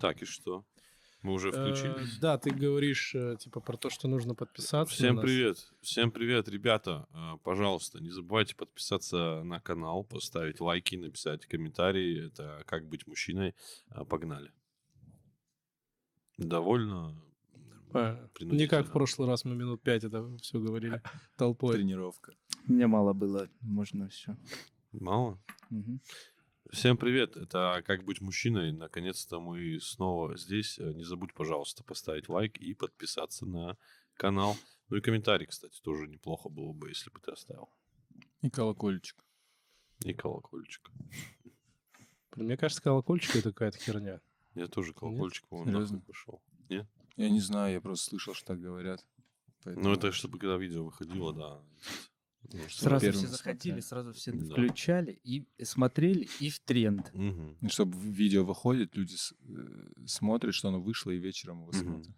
Так, и что? Мы уже включились. Да, ты говоришь типа про то, что нужно подписаться. Всем привет, ребята. Пожалуйста, не забывайте подписаться на канал, поставить лайки, написать комментарии. Это «Как быть мужчиной». Погнали. Довольно принудительно. Не как в прошлый раз, мы минут 5 это все говорили толпой. Тренировка. Мне мало было, можно все. Мало? Угу. Всем привет, это «Как быть мужчиной». Наконец-то мы снова здесь. Не забудь, пожалуйста, поставить лайк и подписаться на канал. Ну и комментарий, кстати, тоже неплохо было бы, если бы ты оставил. И колокольчик. И колокольчик. Мне кажется, колокольчик — это какая-то херня. Я тоже колокольчик, по-моему, нахуй пошел. Нет? Я не знаю, я просто слышал, что так говорят. Поэтому... Ну это чтобы когда видео выходило, да... Сразу все захотели, сразу все включали и смотрели, и в тренд. Угу. Чтобы видео выходит, люди смотрят, что оно вышло, и вечером его смотрят.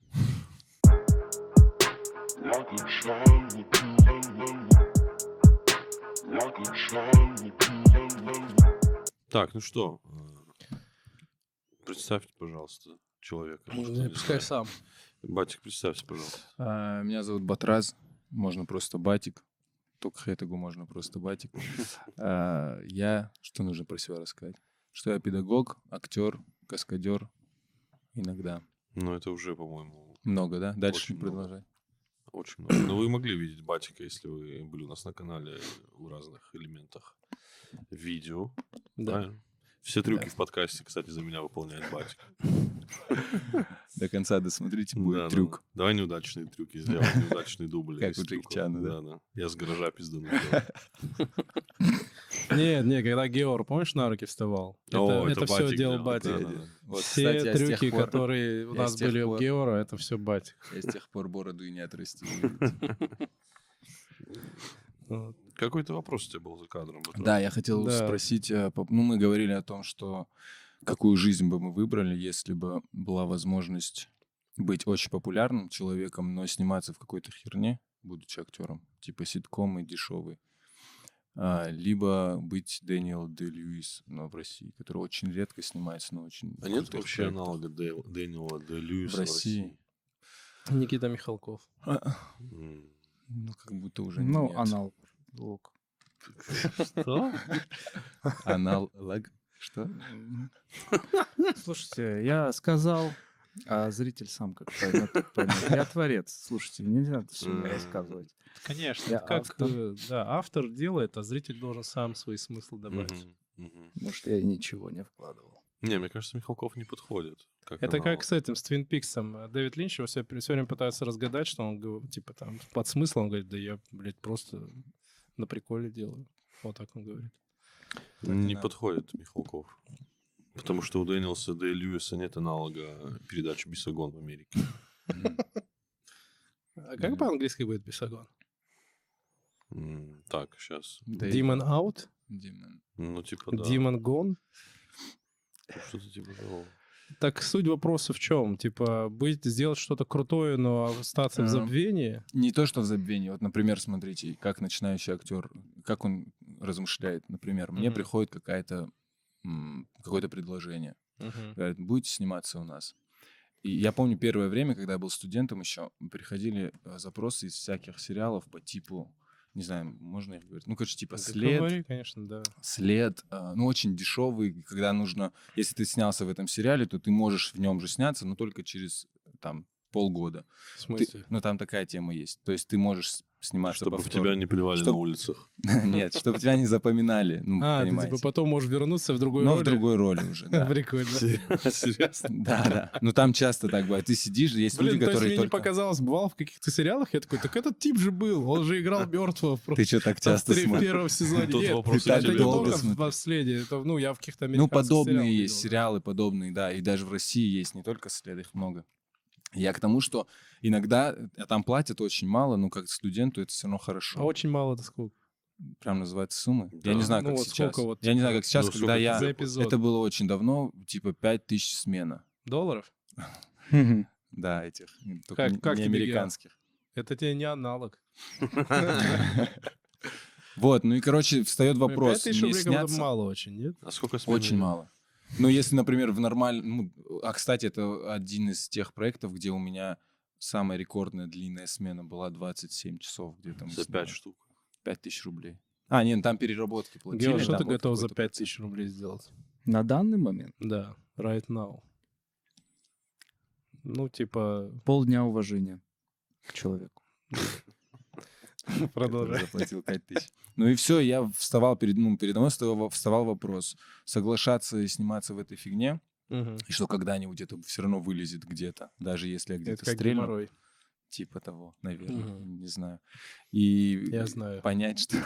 Так, ну что, представьте, пожалуйста, человека. Пускай сам. Батик, представься, пожалуйста. Меня зовут Батраз, можно просто Батик. Только Хетагу можно просто Батик. Я... Что нужно про себя рассказать? Что я педагог, актер, каскадер. Иногда. Ну, это уже, по-моему... Много, да? Дальше продолжать. Очень много. Но вы могли видеть Батика, если вы были у нас на канале в разных элементах видео. Да. Все трюки в подкасте, кстати, за меня выполняет Батик. До конца досмотрите, будет да, трюк. Да. Давай неудачные трюки сделаем, неудачные дубли. Как у Джекчана, да. Я с гаража пиздану. Не, когда Георг, помнишь, на руки вставал? Это все делал Батик. Все трюки, которые у нас были у Георга, это все Батик. Я с тех пор бороду и не отрастил. Какой-то вопрос у тебя был за кадром. Да, я хотел спросить, ну мы говорили о том, что какую жизнь бы мы выбрали, если бы была возможность быть очень популярным человеком, но сниматься в какой-то херне, будучи актером, типа ситкомы дешевые, либо быть Дэниел Дэй-Льюис, но в России, который очень редко снимается, но очень... А нет вообще аналога Дэниела Дэй-Льюиса в России? Никита Михалков. Ну, как будто уже нет. Ну, аналог. Что? Аналог. Что? Слушайте, я сказал, а зритель сам как поймет, Я творец. Слушайте, нельзя все рассказывать. Конечно, я как автор. Да, автор делает, а зритель должен сам свои смыслы добавить. Может, я ничего не вкладывал. Не, мне кажется, Михалков не подходит. Это как с этим, с Twin Peaks. Дэвид Линч его все время пытается разгадать, что он типа там под смыслом говорит, да я, блядь, просто на приколе делаю. Вот так он говорит. Не подходит Михалков. Потому что у Дэниела Дэй-Льюиса нет аналога передачи «Бесогон» в Америке. А как по-английски будет «Бесогон»? Так, сейчас. Demon out? Ну, типа, да. Demon gone? Что-то типа того. Так суть вопроса в чем? Типа, сделать что-то крутое, но остаться в забвении? Не то, что в забвении. Вот, например, смотрите, как начинающий актер, как он размышляет. Например, мне приходит какое-то предложение. Говорят, будете сниматься у нас? И я помню первое время, когда я был студентом еще, приходили запросы из всяких сериалов по типу, не знаю, можно их говорить? Ну, короче, типа «След». Говори, конечно, да. «След». Ну, очень дешевый, когда нужно... Если ты снялся в этом сериале, то ты можешь в нем же сняться, но только через, там, полгода. В смысле? Ну, там такая тема есть. То есть ты можешь сниматься повторно. Чтобы тебя не плевали на улицах. Нет, чтобы тебя не запоминали. А, ты типа потом можешь вернуться в другой роли? Ну, в другой роли уже, да. Прикольно. Серьезно? Да. Ну, там часто так бывает. Ты сидишь, есть люди, которые только... Блин, то есть мне не показалось, бывал в каких-то сериалах, я такой, так этот тип же был, он же играл мертвого. Ты что так часто смотришь? В первом сезоне. Нет, это не только в «Следе». Ну, я в каких-то американских сериалах. Ну, подобные есть сериалы, подобные, да. И даже в России есть не только «След», их много. Я к тому, что иногда там платят очень мало, но как студенту это все равно хорошо. А очень мало это сколько? Прям называется суммы? Да. Я не знаю, как ну, вот сейчас. Вот, я не знаю, как сейчас, когда я... Это было очень давно, типа 5000 смена. Долларов? Да, этих. Только не американских. Это тебе не аналог. Вот, ну и, короче, встает вопрос. 5000 рублей мало очень, нет? А сколько смен? Очень мало. Ну, если, например, в нормальном... А, кстати, это один из тех проектов, где у меня самая рекордная длинная смена была 27 часов. Где-то за 5 штук. 5 тысяч рублей. А, нет, там переработки платили. Георг, что ты готов за 5 тысяч рублей сделать? На данный момент? Да, right now. Ну, типа... Полдня уважения к человеку. Продолжай. Заплатил 5 тысяч. Ну и все, я вставал передо мной вставал вопрос, соглашаться и сниматься в этой фигне, и что когда-нибудь это все равно вылезет где-то, даже если я где-то стрельну. Типа того, наверное, не знаю. И я знаю. Понять, что...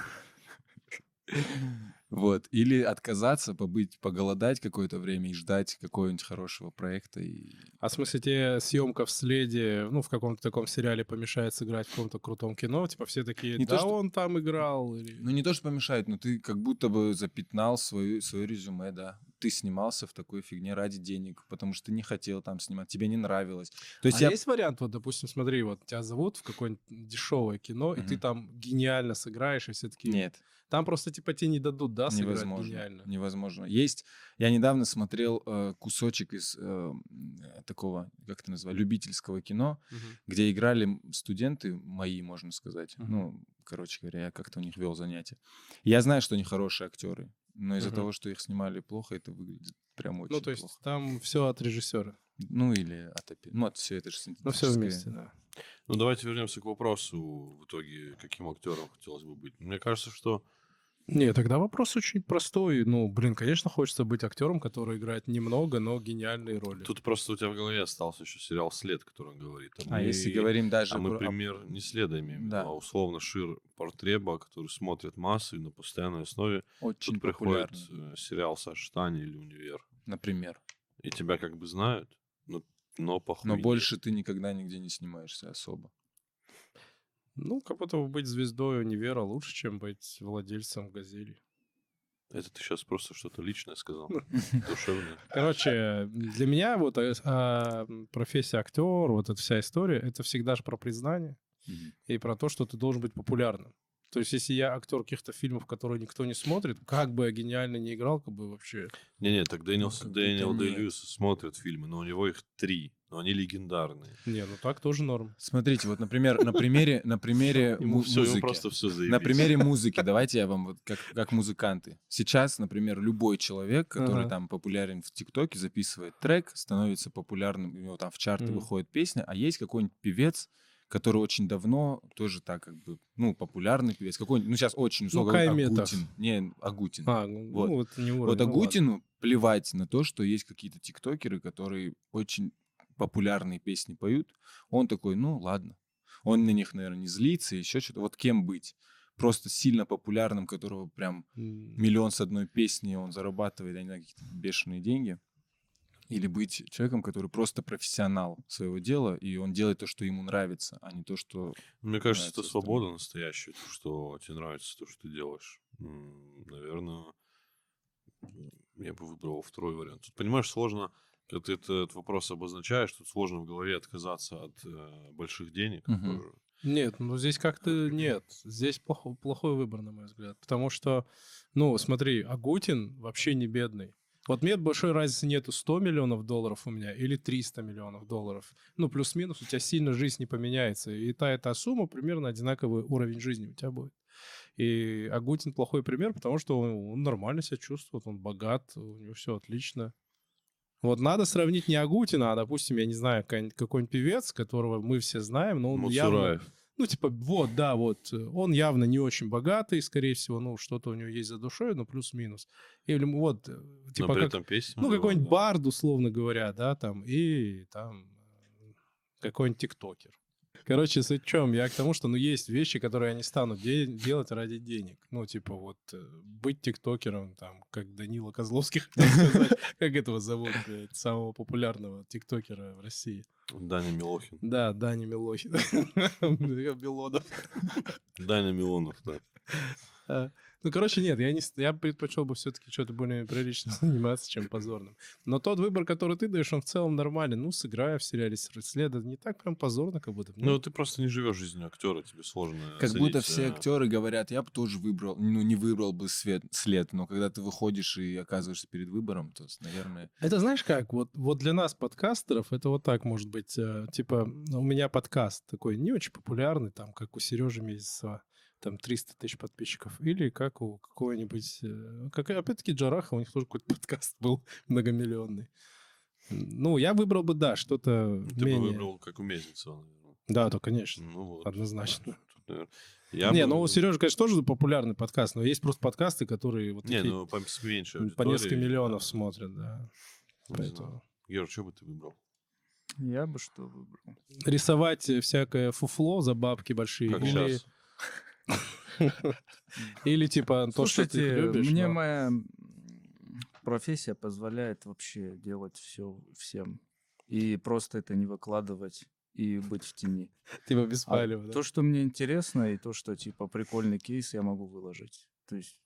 Вот. Или отказаться, побыть, поголодать какое-то время и ждать какого-нибудь хорошего проекта. И... А в смысле, тебе съемка в «Следе», ну, в каком-то таком сериале помешает сыграть в каком-то крутом кино? Типа все такие, не да то, что... он там играл. Или... Ну, не то, что помешает, но ты как будто бы запятнал свое резюме, да. Ты снимался в такой фигне ради денег, потому что ты не хотел там снимать, тебе не нравилось. То есть есть вариант, вот, допустим, смотри, вот тебя зовут в какое-нибудь дешевое кино, и ты там гениально сыграешь, и все-таки... Нет. Там просто типа тебе не дадут, да, сыграть невозможно, гениально? Невозможно. Есть... Я недавно смотрел кусочек из такого, как это называется, любительского кино, где играли студенты мои, можно сказать. Ну, короче говоря, я как-то у них вел занятия. Я знаю, что они хорошие актеры. Но из-за того, что их снимали плохо, это выглядит прям очень плохо. Ну, то есть плохо. Там все от режиссера. Ну, или от оператора. Ну, от все это же синтетическое. Ну, все вместе, да. Ну, давайте вернемся к вопросу в итоге, каким актером хотелось бы быть. Мне кажется, что... Не, тогда вопрос очень простой. Ну, блин, конечно, хочется быть актером, который играет немного, но гениальные роли. Тут просто у тебя в голове остался еще сериал «След», который он говорит. Если говорим даже... А мы пример не «Следа» имеем, а условно Шир Портреба, который смотрят массы на постоянной основе. Очень Тут популярный. Приходит сериал «Саша Таня» или «Универ». Например. И тебя как бы знают, но похуй. Но больше ты никогда нигде не снимаешься особо. Ну, как будто бы быть звездой «Универа» лучше, чем быть владельцем «Газели». Это ты сейчас просто что-то личное сказал, душевное. Короче, для меня вот профессия актер, вот эта вся история, это всегда же про признание и про то, что ты должен быть популярным. То есть, если я актер каких-то фильмов, которые никто не смотрит, как бы я гениально не играл, как бы вообще... Не-не, так Дэниел Дэй-Льюис смотрит фильмы, но у него их 3, но они легендарные. Не, ну так тоже норм. Смотрите, вот, например, на примере музыки. На примере музыки, давайте я вам, вот как музыканты. Сейчас, например, любой человек, который там популярен в ТикТоке, записывает трек, становится популярным, у него там в чарты выходит песня, а есть какой-нибудь певец, который очень давно тоже так как бы, ну, популярный певец. Какой-нибудь, ну, сейчас очень высокий Агутин. Не, Агутин. Вот. Ну, вот не уровень, вот Агутину плевать на то, что есть какие-то тиктокеры, которые очень популярные песни поют. Он такой, ну, ладно. Он на них, наверное, не злится, еще что-то. Вот кем быть? Просто сильно популярным, которого прям миллион с одной песни, он зарабатывает, а не на какие-то бешеные деньги. Или быть человеком, который просто профессионал своего дела, и он делает то, что ему нравится, а не то, что... Мне кажется, это свобода настоящая, то, что тебе нравится, то, что ты делаешь. Наверное, я бы выбрал второй вариант. Тут, понимаешь, сложно, когда ты этот вопрос обозначаешь, тут сложно в голове отказаться от больших денег. Нет, ну здесь как-то нет. Здесь плохой выбор, на мой взгляд. Потому что, ну, смотри, Агутин вообще не бедный. Вот мне большой разницы нету, 100 миллионов долларов у меня или 300 миллионов долларов. Ну, плюс-минус, у тебя сильно жизнь не поменяется. И та сумма, примерно одинаковый уровень жизни у тебя будет. И Агутин плохой пример, потому что он нормально себя чувствует, он богат, у него все отлично. Вот надо сравнить не Агутина, а, допустим, я не знаю, какой-нибудь певец, которого мы все знаем, но он Муцураев. Явно... Ну, типа, вот, да, вот, он явно не очень богатый, скорее всего, ну, что-то у него есть за душой, но плюс-минус. Или, вот, типа, как, песня, ну, какой-нибудь бард, условно говоря, да, там, и там какой-нибудь тиктокер. Короче, суть в чем? Я к тому, что, ну, есть вещи, которые я не стану делать ради денег. Ну, типа, вот, быть тиктокером, там, как Данила Козловских, так сказать, как этого зовут, самого популярного тиктокера в России. Даня Милохин. Да, Даня Милохин. Даня Милонов, да. Ну, короче, нет, я предпочел бы все-таки что-то более прилично заниматься, чем позорным. Но тот выбор, который ты даешь, он в целом нормальный. Ну, сыграя в сериале «Следа», не так прям позорно, как будто. Ну, ты просто не живешь жизнью актера, тебе сложно как оценить, будто все актеры говорят, я бы тоже выбрал, ну, не выбрал бы «След», но когда ты выходишь и оказываешься перед выбором, то, наверное... Это знаешь как? Вот для нас, подкастеров, это вот так может быть. Типа, у меня подкаст такой не очень популярный, там, как у Сережи Мезисова. Там 300 тысяч подписчиков. Или как у какого-нибудь... Как, опять-таки, Джараха, у них тоже какой-то подкаст был многомиллионный. Ну, я выбрал бы, да, что-то менее... Ты бы выбрал, как у Мельницы. Да, то, конечно. Ну, вот, однозначно. Ну, у Сережи, конечно, тоже популярный подкаст, но есть просто подкасты, которые... Вот такие, ну, по несколько миллионов смотрят, да. Поэтому... Георг, что бы ты выбрал? Я бы что выбрал? Рисовать всякое фуфло за бабки большие. Как или... сейчас. Или типа то, что ты любишь. Мне моя профессия позволяет вообще делать все всем. И просто это не выкладывать и быть в тени. Типа без палева, да? То, что мне интересно, и то, что типа прикольный кейс, я могу выложить. То есть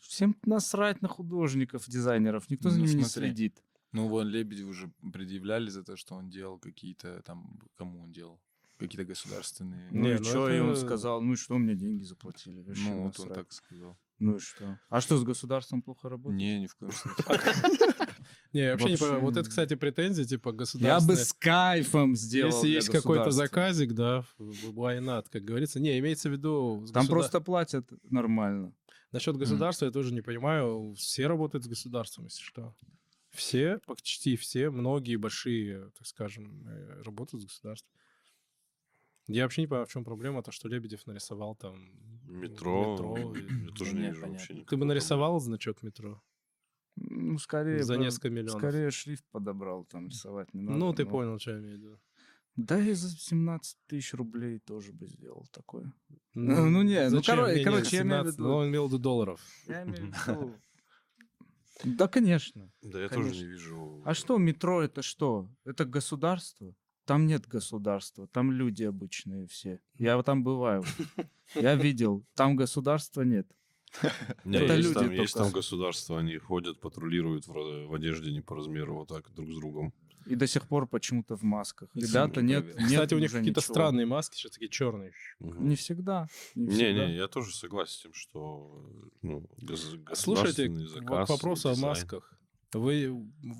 всем насрать на художников, дизайнеров. Никто за ними не следит. Ну вон Лебедев уже предъявляли за то, что он делал какие-то там... Кому он делал? Какие-то государственные... И он сказал, ну и что, мне деньги заплатили. Ну, вот он так сказал. Ну и что? А что, с государством плохо работает? Не, ни в коем случае. Не, вообще не понимаю. Вот это, кстати, претензии, типа, государственные... Я бы с кайфом сделал. Если есть какой-то заказик, да, why not, как говорится. Не, имеется в виду... Там просто платят нормально. Насчет государства я тоже не понимаю. Все работают с государством, если что. Все, почти все, многие большие, так скажем, работают с государством. Я вообще не понимаю, в чем проблема, то, что Лебедев нарисовал там... Метро. Я тоже не вижу вообще никакого. Ты бы нарисовал значок метро? Ну, скорее... За несколько миллионов. Скорее шрифт подобрал, там рисовать не надо. Ну, ты понял, что я имею в виду. Да и за 17 тысяч рублей тоже бы сделал такое. Ну, нет, ну, короче, я имею в виду... Он имел в виду долларов. Я имею в виду... Да, конечно. Да, я тоже не вижу... А что, метро это что? Это государство? Там нет государства, там люди обычные все. Я там бываю. Я видел, там государства нет. Это люди только. Есть там государство, они ходят, патрулируют в одежде не по размеру, вот так друг с другом. И до сих пор почему-то в масках. Ребята, нет. Кстати, у них какие-то странные маски, сейчас такие черные. Не всегда. Не, я тоже согласен с тем, что государственный заказ. Слушайте, к вопросу о масках.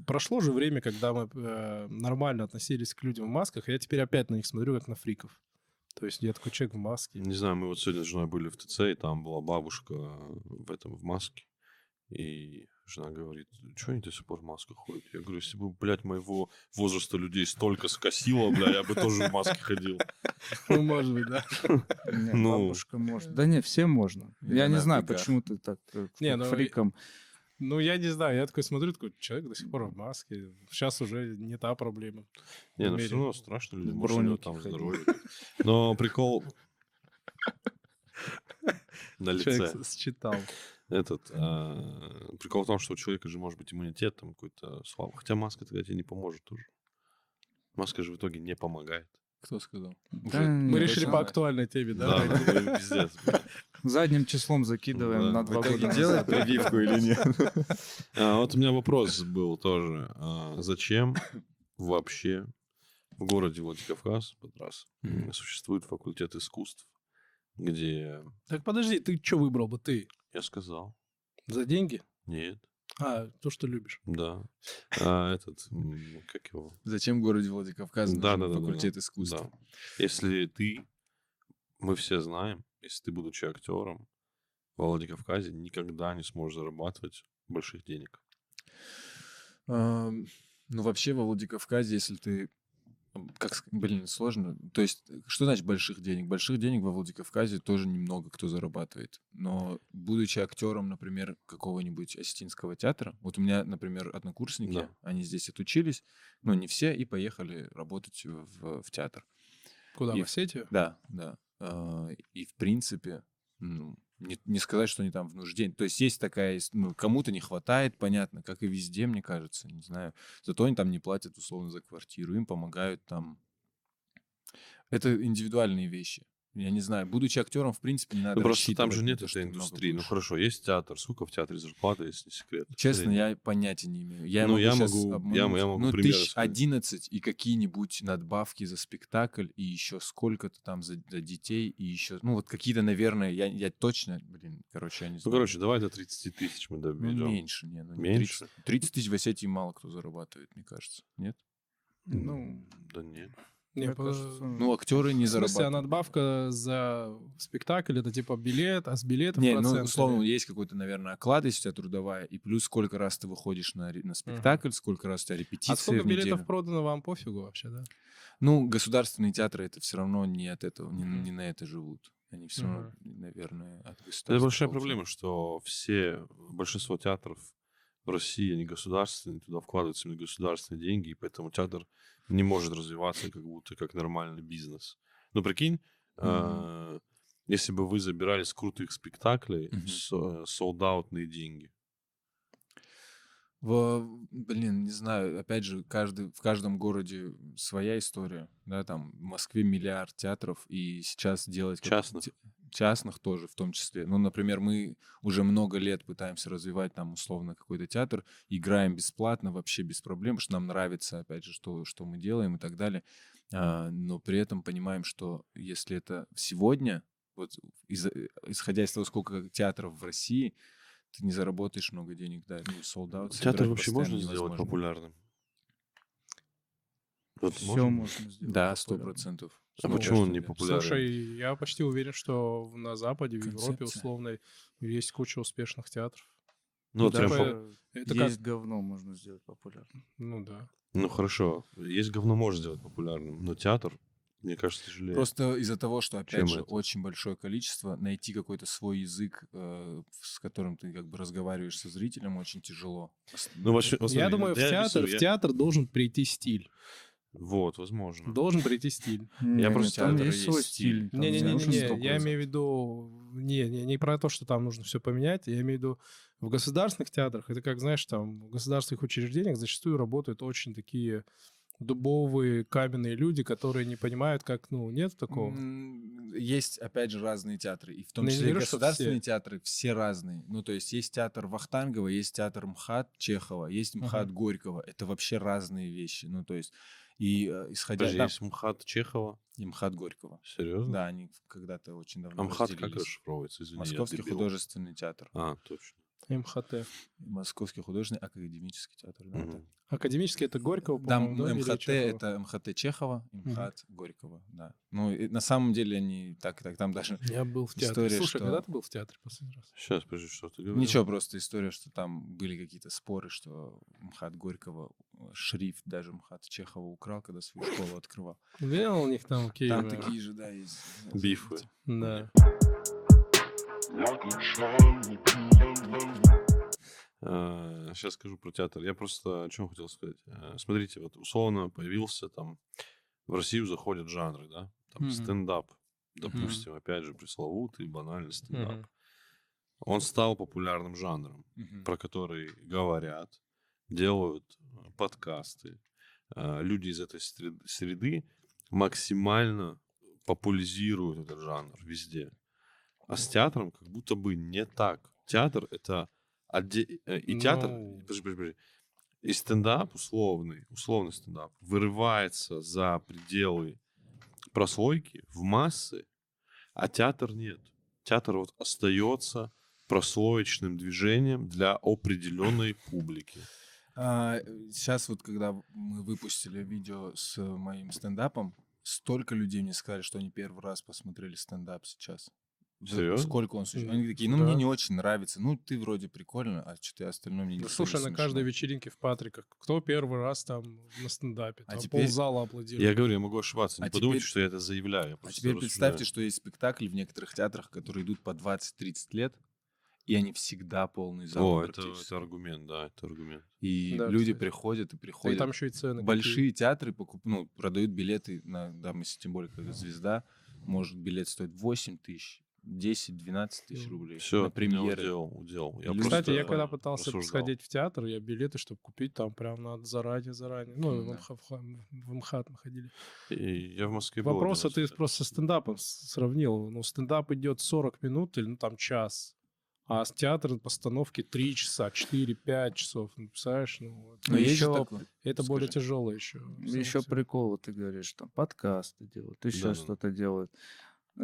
Прошло же время, когда мы нормально относились к людям в масках, и я теперь опять на них смотрю, как на фриков. То есть я такой человек в маске. Не знаю, мы вот сегодня с женой были в ТЦ, и там была бабушка в маске. И жена говорит, что они до сих пор в масках ходят? Я говорю, если бы, блядь, моего возраста людей столько скосило, блядь, я бы тоже в маске ходил. Ну, может быть, да. Бабушка может. Да не, всем можно. Я не знаю, почему ты так фриком... Ну, я не знаю, я такой смотрю, такой, человек до сих пор в маске, сейчас уже не та проблема. Не, ну все равно страшно, люди, может, у него там здоровье. Но прикол на лице. Человек считал. Прикол в том, что у человека же может быть иммунитет там какой-то слабый. Хотя маска тогда тебе не поможет тоже. Маска же в итоге не помогает. Кто сказал? Мы решили по актуальной теме, да? Да, пиздец. Задним числом закидываем на 2 года. Делать прививку или нет? Вот у меня вопрос был тоже. Зачем вообще в городе Владикавказ, Батраз, существует факультет искусств, где... Так подожди, ты что выбрал бы ты? Я сказал. За деньги? Нет. А, то, что любишь. Да. Как его? Зачем в городе Владикавказ факультет искусств? Да. Если ты... Мы все знаем, если ты, будучи актером, в Владикавказе никогда не сможешь зарабатывать больших денег. Ну, вообще, во Владикавказе, если ты... сложно. То есть, что значит больших денег? Больших денег во Владикавказе тоже немного кто зарабатывает. Но, будучи актером, например, какого-нибудь осетинского театра, вот у меня, например, однокурсники, они здесь отучились, но не все, и поехали работать в театр. Куда, в Осетию? Да. И, в принципе, не сказать, что они там в нужде. То есть есть такая... кому-то не хватает, понятно, как и везде, мне кажется, не знаю. Зато они там не платят, условно, за квартиру, им помогают там... Это индивидуальные вещи. Я не знаю, будучи актером, в принципе, не надо рассчитывать. Просто там же нет этой индустрии. Ну хорошо, есть театр. Сколько в театре зарплата, если не секрет? Честно, я понятия не имею. Я могу 1011 и какие-нибудь надбавки за спектакль, и еще сколько-то там за детей, и еще... Ну вот какие-то, наверное, я точно... я не знаю. Давай до 30 тысяч мы доберем. Меньше? 30 тысяч в Осетии мало кто зарабатывает, мне кажется. Нет? Да нет. Мне кажется, актеры не зарабатывают. В смысле, а надбавка за спектакль, это типа билет, а с билетом процент? Условно, есть какой-то, наверное, оклад, если у тебя трудовая, и плюс сколько раз ты выходишь на спектакль, сколько раз у тебя репетиции в неделю. А сколько билетов продано, вам пофигу вообще, да? Государственные театры, это все равно не от этого, не на это живут. Они все равно, наверное, от государства. Это большая проблема, что большинство театров в России, они государственные, туда вкладываются именно государственные деньги, и поэтому театр не может развиваться как будто как нормальный бизнес. Но прикинь, если бы вы забирали с крутых спектаклей солдаутные деньги. Не знаю, опять же, в каждом городе своя история. Да, там в Москве миллиард театров, и сейчас делать... Частных тоже в том числе. Например, мы уже много лет пытаемся развивать там условно какой-то театр, играем бесплатно, вообще без проблем, потому что нам нравится, опять же, что мы делаем и так далее. Но при этом понимаем, что если это сегодня, исходя из того, сколько театров в России, ты не заработаешь много денег, да, солдат. Театр вообще можно сделать популярным? Все можно сделать. Да, 100%. А почему он не популярен? Слушай, я почти уверен, что на Западе, в Европе условной, есть куча успешных театров. Есть говно можно сделать популярным. Да. Хорошо, есть говно можно сделать популярным, но театр, мне кажется, тяжелее. Просто из-за того, что, опять же, очень большое количество, найти какой-то свой язык, с которым ты как бы разговариваешь со зрителем, очень тяжело. Я думаю, в театр должен прийти стиль. Возможно. Должен прийти стиль. Я просто... Там есть свой стиль. Я имею в виду... Не про то, что там нужно все поменять. Я имею в виду, в государственных театрах, это как, знаешь, там в государственных учреждениях зачастую работают очень такие дубовые, каменные люди, которые не понимают, как... Нет такого. Есть, опять же, разные театры. И в том числе государственные театры все разные. То есть есть театр Вахтангова, есть театр МХАТ Чехова, есть МХАТ Горького. Это вообще разные вещи. И исходя... Подожди, есть МХАТ Чехова? И МХАТ Горького. Серьезно? Да, они когда-то очень давно разделились. МХАТ как расшифровывается? Извини, Московский художественный театр. Точно. МХТ. Московский художественный академический театр. Да, академический — это Горького, по-моему, да? МХТ — это МХТ Чехова, МХАТ Горького, да. На самом деле они так, там даже... Я был в театре. Слушай, когда ты был в театре последний раз? Сейчас, подожди, что ты говорил? Ничего, просто история, что там были какие-то споры, что МХАТ Горького шрифт даже МХАТ Чехова украл, когда свою школу открывал. Видел у них там в Киеве? Там такие же, да, есть. Бифы. Да. Сейчас скажу про театр. Я просто о чем хотел сказать. Смотрите, условно появился там... В Россию заходят жанры, да? Там стендап, допустим, опять же, пресловутый, банальный стендап. Он стал популярным жанром, про который говорят, делают подкасты. Люди из этой среды максимально популяризируют этот жанр везде. А с театром как будто бы не так. Театр — это... И стендап условный стендап вырывается за пределы прослойки в массы, а театр нет. Театр остается прослоечным движением для определенной публики. Сейчас когда мы выпустили видео с моим стендапом, столько людей мне сказали, что они первый раз посмотрели стендап сейчас. Серьезно? Сколько он существует? Они такие, мне не очень нравится. Ты вроде прикольно, а что-то остальное мне не нравится. Слушай, на каждой вечеринке в Патриках, кто первый раз там на стендапе? Там ползала аплодирует. Я говорю, я могу ошибаться. Не подумайте, что я это заявляю. А теперь представьте, что есть спектакли в некоторых театрах, которые идут по 20-30 лет, и они всегда полный зал. Это аргумент, да, это аргумент. И люди приходят. И там еще и цены. Большие театры продают билеты, если тем более какая-то звезда, может билет стоит 8 тысяч. 10-12 тысяч рублей. Все, премьеры. Удел. Кстати, я когда пытался сходить в театр, я билеты, чтобы купить, там прям надо заранее. Ну, в МХАТ мы ходили. И я в Москве был. Вопрос, ты просто со стендапом сравнил. Ну, стендап идет 40 минут или, ну, там, час. А с театра постановки 3 часа, 4-5 часов. Ну, представляешь? Ну, но еще это более тяжело еще. Еще приколы, ты говоришь, там подкасты делают, еще что-то делают.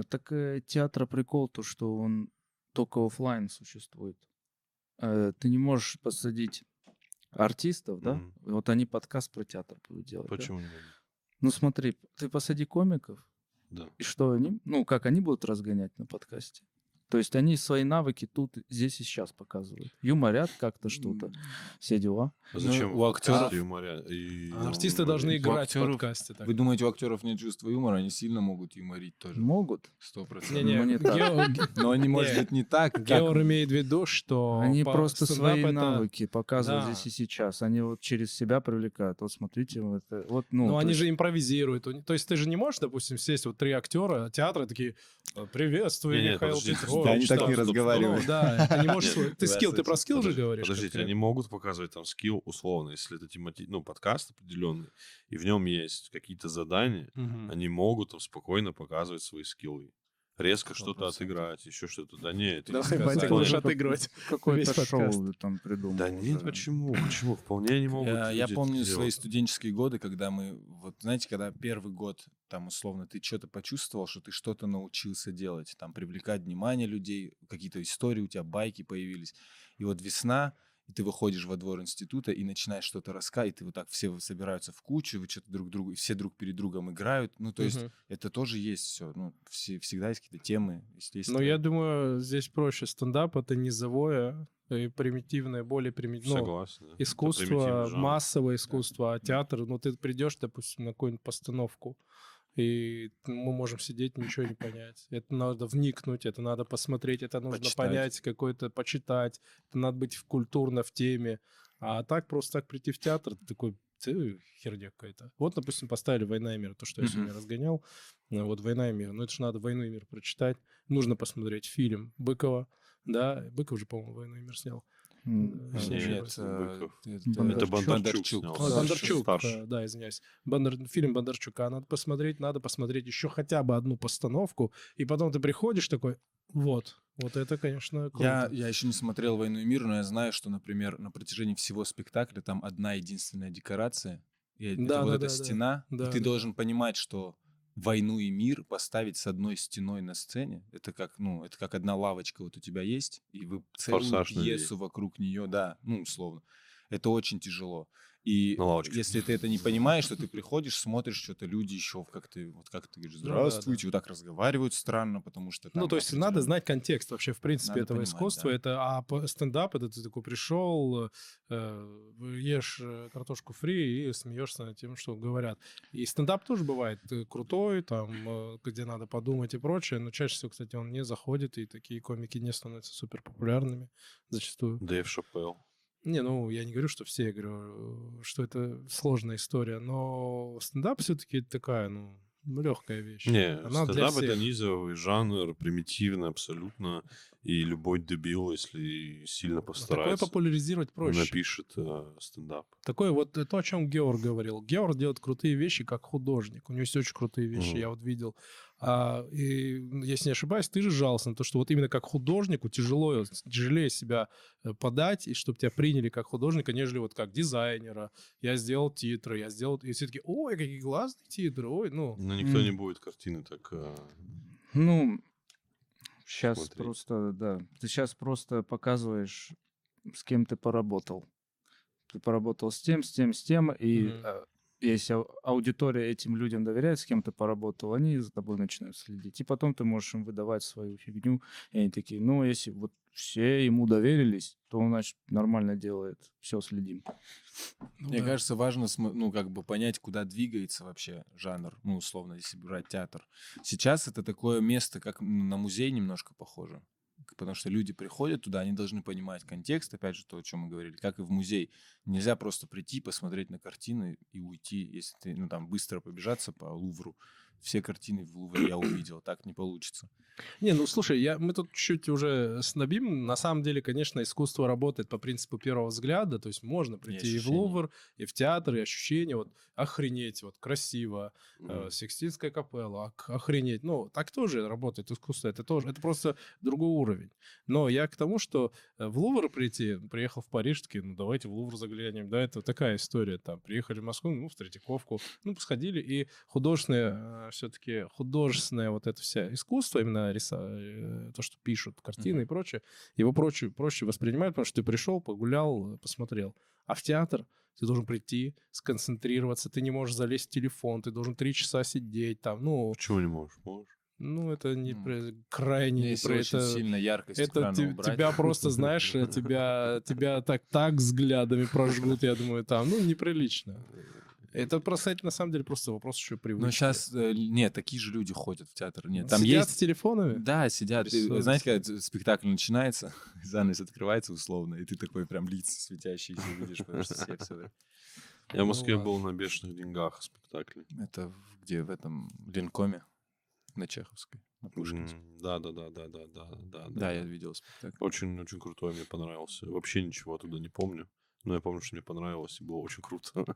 Так театр прикол то, что он только офлайн существует. Ты не можешь посадить артистов, да? Mm-hmm. Вот они подкаст про театр будут делать. Почему не? Да? Ну смотри, ты посади комиков, да. И что они, ну как они будут разгонять на подкасте? То есть они свои навыки тут, здесь и сейчас показывают. Юморят как-то что-то, все дела. А зачем у актеров юморят? Артисты должны играть в подкасте. Так. Вы думаете, у актеров нет чувства юмора? Они сильно могут юморить тоже? Могут. 100%. Но они, может быть, не так. Георг имеет в виду, что... Они просто свои навыки показывают здесь и сейчас. Они вот через себя привлекают. Вот смотрите. Ну, они же импровизируют. То есть ты же не можешь, допустим, сесть вот 3 актера театра такие... Приветствую, Михаил Петров. Да, они так не разговаривают. Да, ты не можешь... Ты скилл, ты про скилл же говоришь? Подождите, они могут показывать там скилл условно, если это тематический, ну, подкаст определенный, и в нем есть какие-то задания, они могут там спокойно показывать свои скиллы. Резко что-то отыграть, еще что-то. Да нет. Давай, Батик, лучше отыграть. Какое-то шоу там придумал. Да нет, почему? Почему? Вполне они могут. Я помню свои студенческие годы, когда мы... Вот знаете, когда первый год, там, условно, ты что-то почувствовал, что ты что-то научился делать. Там, привлекать внимание людей, какие-то истории у тебя, байки появились. И вот весна... И ты выходишь во двор института и начинаешь что-то рассказывать, и ты вот так все собираются в кучу, вы что-то друг другу, все друг перед другом играют. Ну, то есть это тоже есть все. Ну, всегда есть какие-то темы. Но я думаю, здесь проще. Стендап — это низовое и примитивное, более примитивное. Согласен. Да. Искусство, массовое искусство, да. А театр, ну, ты придешь, допустим, на какую-нибудь постановку, и мы можем сидеть, ничего не понять. Это надо вникнуть, это надо посмотреть, это нужно понять, какое-то почитать. Это надо быть культурно в теме. А так просто так прийти в театр, ты такой, херня какая-то. Вот, допустим, поставили «Война и мир», то, что я сегодня разгонял. Вот «Война и мир». Ну, это же надо «Войну и мир» прочитать. Нужно посмотреть фильм Быкова. Да, Быков же, по-моему, «Войну и мир» снял. Это Бондарчук. Да, извиняюсь. Фильм Бондарчука. Надо посмотреть еще хотя бы одну постановку. И потом ты приходишь такой, вот это, конечно, круто. Я еще не смотрел «Войну и мир», но я знаю, что, например, на протяжении всего спектакля там одна единственная декорация. Это стена. И ты должен понимать, что «Войну и мир» поставить с одной стеной на сцене. Это как одна лавочка вот у тебя есть, и вы целую пьесу вокруг нее, да, ну, условно. Это очень тяжело. И если ты это не понимаешь, то ты приходишь, смотришь что-то, люди еще как ты говоришь, здравствуйте, вот так разговаривают странно, потому что... Ну, то есть надо знать контекст вообще, в принципе, надо этого понимать, искусства. Да. А стендап — это ты такой пришел, ешь картошку фри и смеешься над тем, что говорят. И стендап тоже бывает крутой, там, где надо подумать и прочее, но чаще всего, кстати, он не заходит, и такие комики не становятся суперпопулярными зачастую. Дэйв Шапелл. Не, ну, я не говорю, что все, я говорю, что это сложная история, но стендап все-таки такая, ну, легкая вещь. Не, она стендап — это низовый жанр, примитивный абсолютно, и любой дебил, если сильно постарается, такое популяризировать проще. Напишет стендап. Такое вот то, о чем Георг говорил. Георг делает крутые вещи как художник, у него есть очень крутые вещи, я вот видел. И, если не ошибаюсь, ты же жаловался на то, что вот именно как художнику тяжелее себя подать, и чтобы тебя приняли как художника, нежели вот как дизайнера. Я сделал титры, И все такие, ой, какие классные титры, ой. Но никто не будет картины так... сейчас смотреть. Ты сейчас просто показываешь, с кем ты поработал. Ты поработал с тем, и... Если аудитория этим людям доверяет, с кем ты поработал, они за тобой начинают следить. И потом ты можешь им выдавать свою фигню. И они такие, если вот все ему доверились, то он, значит, нормально делает. Все, следим. Мне кажется, важно понять, куда двигается вообще жанр. Ну, условно, если брать театр. Сейчас это такое место, как на музей немножко похоже. Потому что люди приходят туда, они должны понимать контекст, опять же, то, о чем мы говорили, как и в музей. Нельзя просто прийти, посмотреть на картины и уйти, если ты, быстро побежаться по Лувру. все картины в Лувре я увидел, так не получится. Не, ну слушай, мы тут чуть-чуть уже снобим. На самом деле, конечно, искусство работает по принципу первого взгляда, то есть можно прийти и в Лувр, и в театр, и ощущение, вот охренеть, вот красиво, Сикстинская капелла, охренеть. Ну, так тоже работает искусство, это просто другой уровень. Но я к тому, что в Лувр приехал в Париж, такие, ну давайте в Лувр заглянем, да, это такая история, там, приехали в Москву, ну, в Третьяковку, ну, посходили, и художественное вот это вся искусство, именно то, что пишут, картины и прочее, его проще воспринимают, потому что ты пришел, погулял, посмотрел. А в театр ты должен прийти, сконцентрироваться, ты не можешь залезть в телефон, ты должен 3 часа сидеть там, ну... Почему не можешь? Можешь. Ну, это не крайне... Если очень сильно яркость экрана убрать. Тебя просто, знаешь, тебя так взглядами прожгут, я думаю, там, ну, неприлично. Это, кстати, на самом деле просто вопрос еще привычки. Но сейчас, нет, такие же люди ходят в театр. Нет, там сидят есть... с телефонами? Да, сидят. Ты, знаете, когда спектакль начинается, занавес открывается условно, и ты такой прям лица светящиеся видишь, потому что все... Я в Москве был на «Бешеных деньгах» спектакле. Это где? В этом Ленкоме? На Чеховской, на Пушкинской. Да. Да, я видел спектакль. Очень-очень крутой, мне понравился. Вообще ничего оттуда не помню. Но я помню, что мне понравилось, и было очень круто.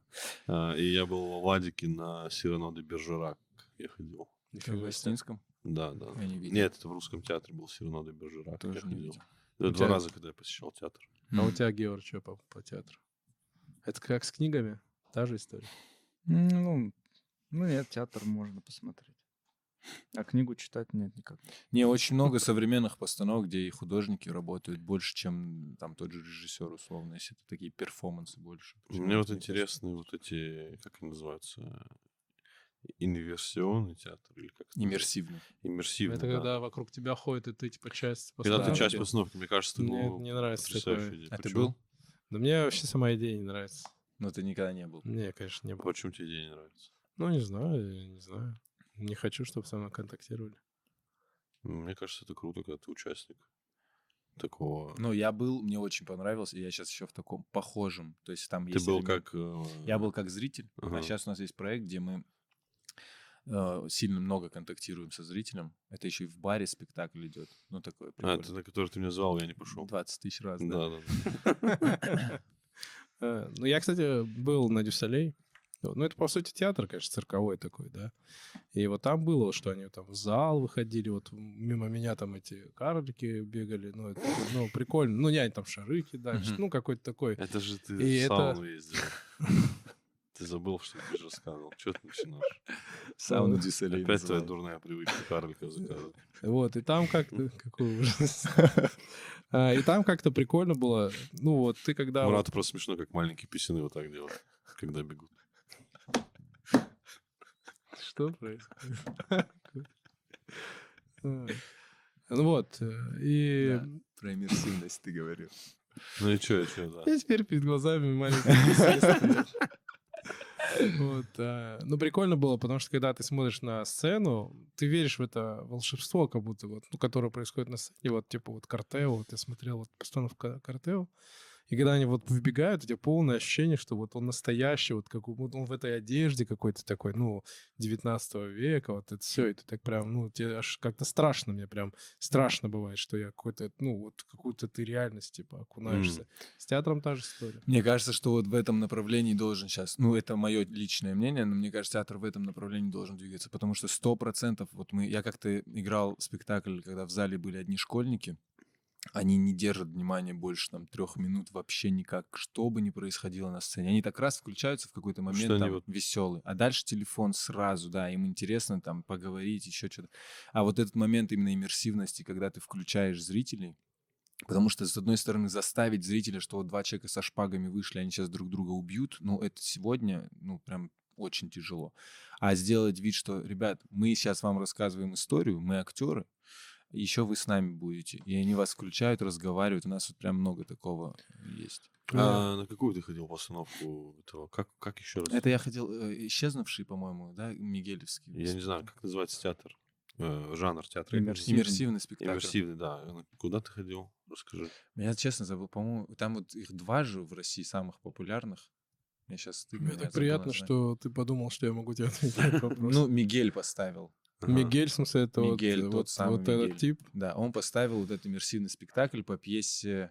И я был во Владике на «Сирано де Бережак». Я ходил. В Гостинском? Да. Я не видел. Нет, это в русском театре был «Сирано де Бережак». Тоже я не видел. Это 2 раза, когда я посещал театр. А у тебя, Георг, что по театру? Это как с книгами? Та же история? Ну нет, театр можно посмотреть. А книгу читать нет никак. Не, очень много современных постановок, где и художники работают больше, чем там тот же режиссер, условно, если это такие перформансы больше. Мне вот интересны вот эти, как они называются, инверсионный театр или как? Иммерсивный. Иммерсивный, это когда вокруг тебя ходит, и ты типа часть постановки. Когда ты часть постановки, мне кажется, мне нравится потрясающая идея. А ты был? Да мне вообще сама идея не нравится. Но ты никогда не был? Не, конечно, не был. Почему тебе идея не нравится? Ну, не знаю. Не хочу, чтобы со мной контактировали. Мне кажется, это круто, когда ты участник такого... Ну, я был, мне очень понравилось, и я сейчас еще в таком похожем. То есть там... Ты был как... Я был как зритель, а сейчас у нас есть проект, где мы сильно много контактируем со зрителем. Это еще и в баре спектакль идет. Ну, такое прикольное. А, это на который ты меня звал, я не пошел. 20 000 раз, да. Ну, я, кстати, был на «Дюсалей». Ну, это, по сути, театр, конечно, цирковой такой, да. И вот там было, что они там в зал выходили, вот мимо меня там эти карлики бегали, ну, это, ну прикольно. Ну, я там шары кидали, ну, какой-то такой. Это же ты в сауну ездил. Ты забыл, что ты же сказал. Чего ты начинаешь? Сауну Дюсалей. Опять твоя дурная привычка карликов заказывать. Вот, и там как-то... Какой ужас. И там как-то прикольно было. Ну, вот ты когда... Мурату просто смешно, как маленькие писюны вот так делают, когда бегут. Что происходит? Ну вот, и... Про иммерсивность ты говорил. Ну и что, да. И теперь перед глазами маленький. Вот, ну, прикольно было, потому что, когда ты смотришь на сцену, ты веришь в это волшебство, как будто вот, ну, которое происходит на сцене. Вот, типа, вот Картео, вот я смотрел вот постановку Картео. И когда они вот выбегают, у тебя полное ощущение, что вот он настоящий, вот как вот он в этой одежде какой-то такой, ну, 19 века, вот это все, и ты так прям, ну, тебе аж как-то страшно, мне прям страшно бывает, что я какой-то, ну, вот какую-то ты реальность, типа, окунаешься. С театром та же история. Мне кажется, что вот в этом направлении должен сейчас, ну, это мое личное мнение, но мне кажется, театр в этом направлении должен двигаться, потому что 100%, вот я как-то играл спектакль, когда в зале были одни школьники, они не держат внимания больше там 3 минут вообще никак, что бы ни происходило на сцене. Они так раз включаются в какой-то момент там, вот... веселый. А дальше телефон сразу, да, им интересно там поговорить, еще что-то. А вот этот момент именно иммерсивности, когда ты включаешь зрителей, потому что, с одной стороны, заставить зрителя, что вот 2 человека со шпагами вышли, они сейчас друг друга убьют, ну, это сегодня, ну, прям... очень тяжело. А сделать вид, что, ребят, мы сейчас вам рассказываем историю, мы актеры, еще вы с нами будете. И они вас включают, разговаривают. У нас вот прям много такого есть. А на какую ты ходил постановку этого? Как еще раз? Это я ходил «Исчезнувший», по-моему, да, Мигелевский. Я не знаю, как называется театр. Жанр театра. Иммерсивный спектакль. Иммерсивный, да. Куда ты ходил? Расскажи. Я, честно, забыл. По-моему, там вот их 2 же в России самых популярных. Мне сейчас стыдно. Мне так приятно, что ты подумал, что я могу тебе ответить вопрос. Ну, Мигель поставил. Мигель, в смысле, это вот этот тип? Да, он поставил вот этот иммерсивный спектакль по пьесе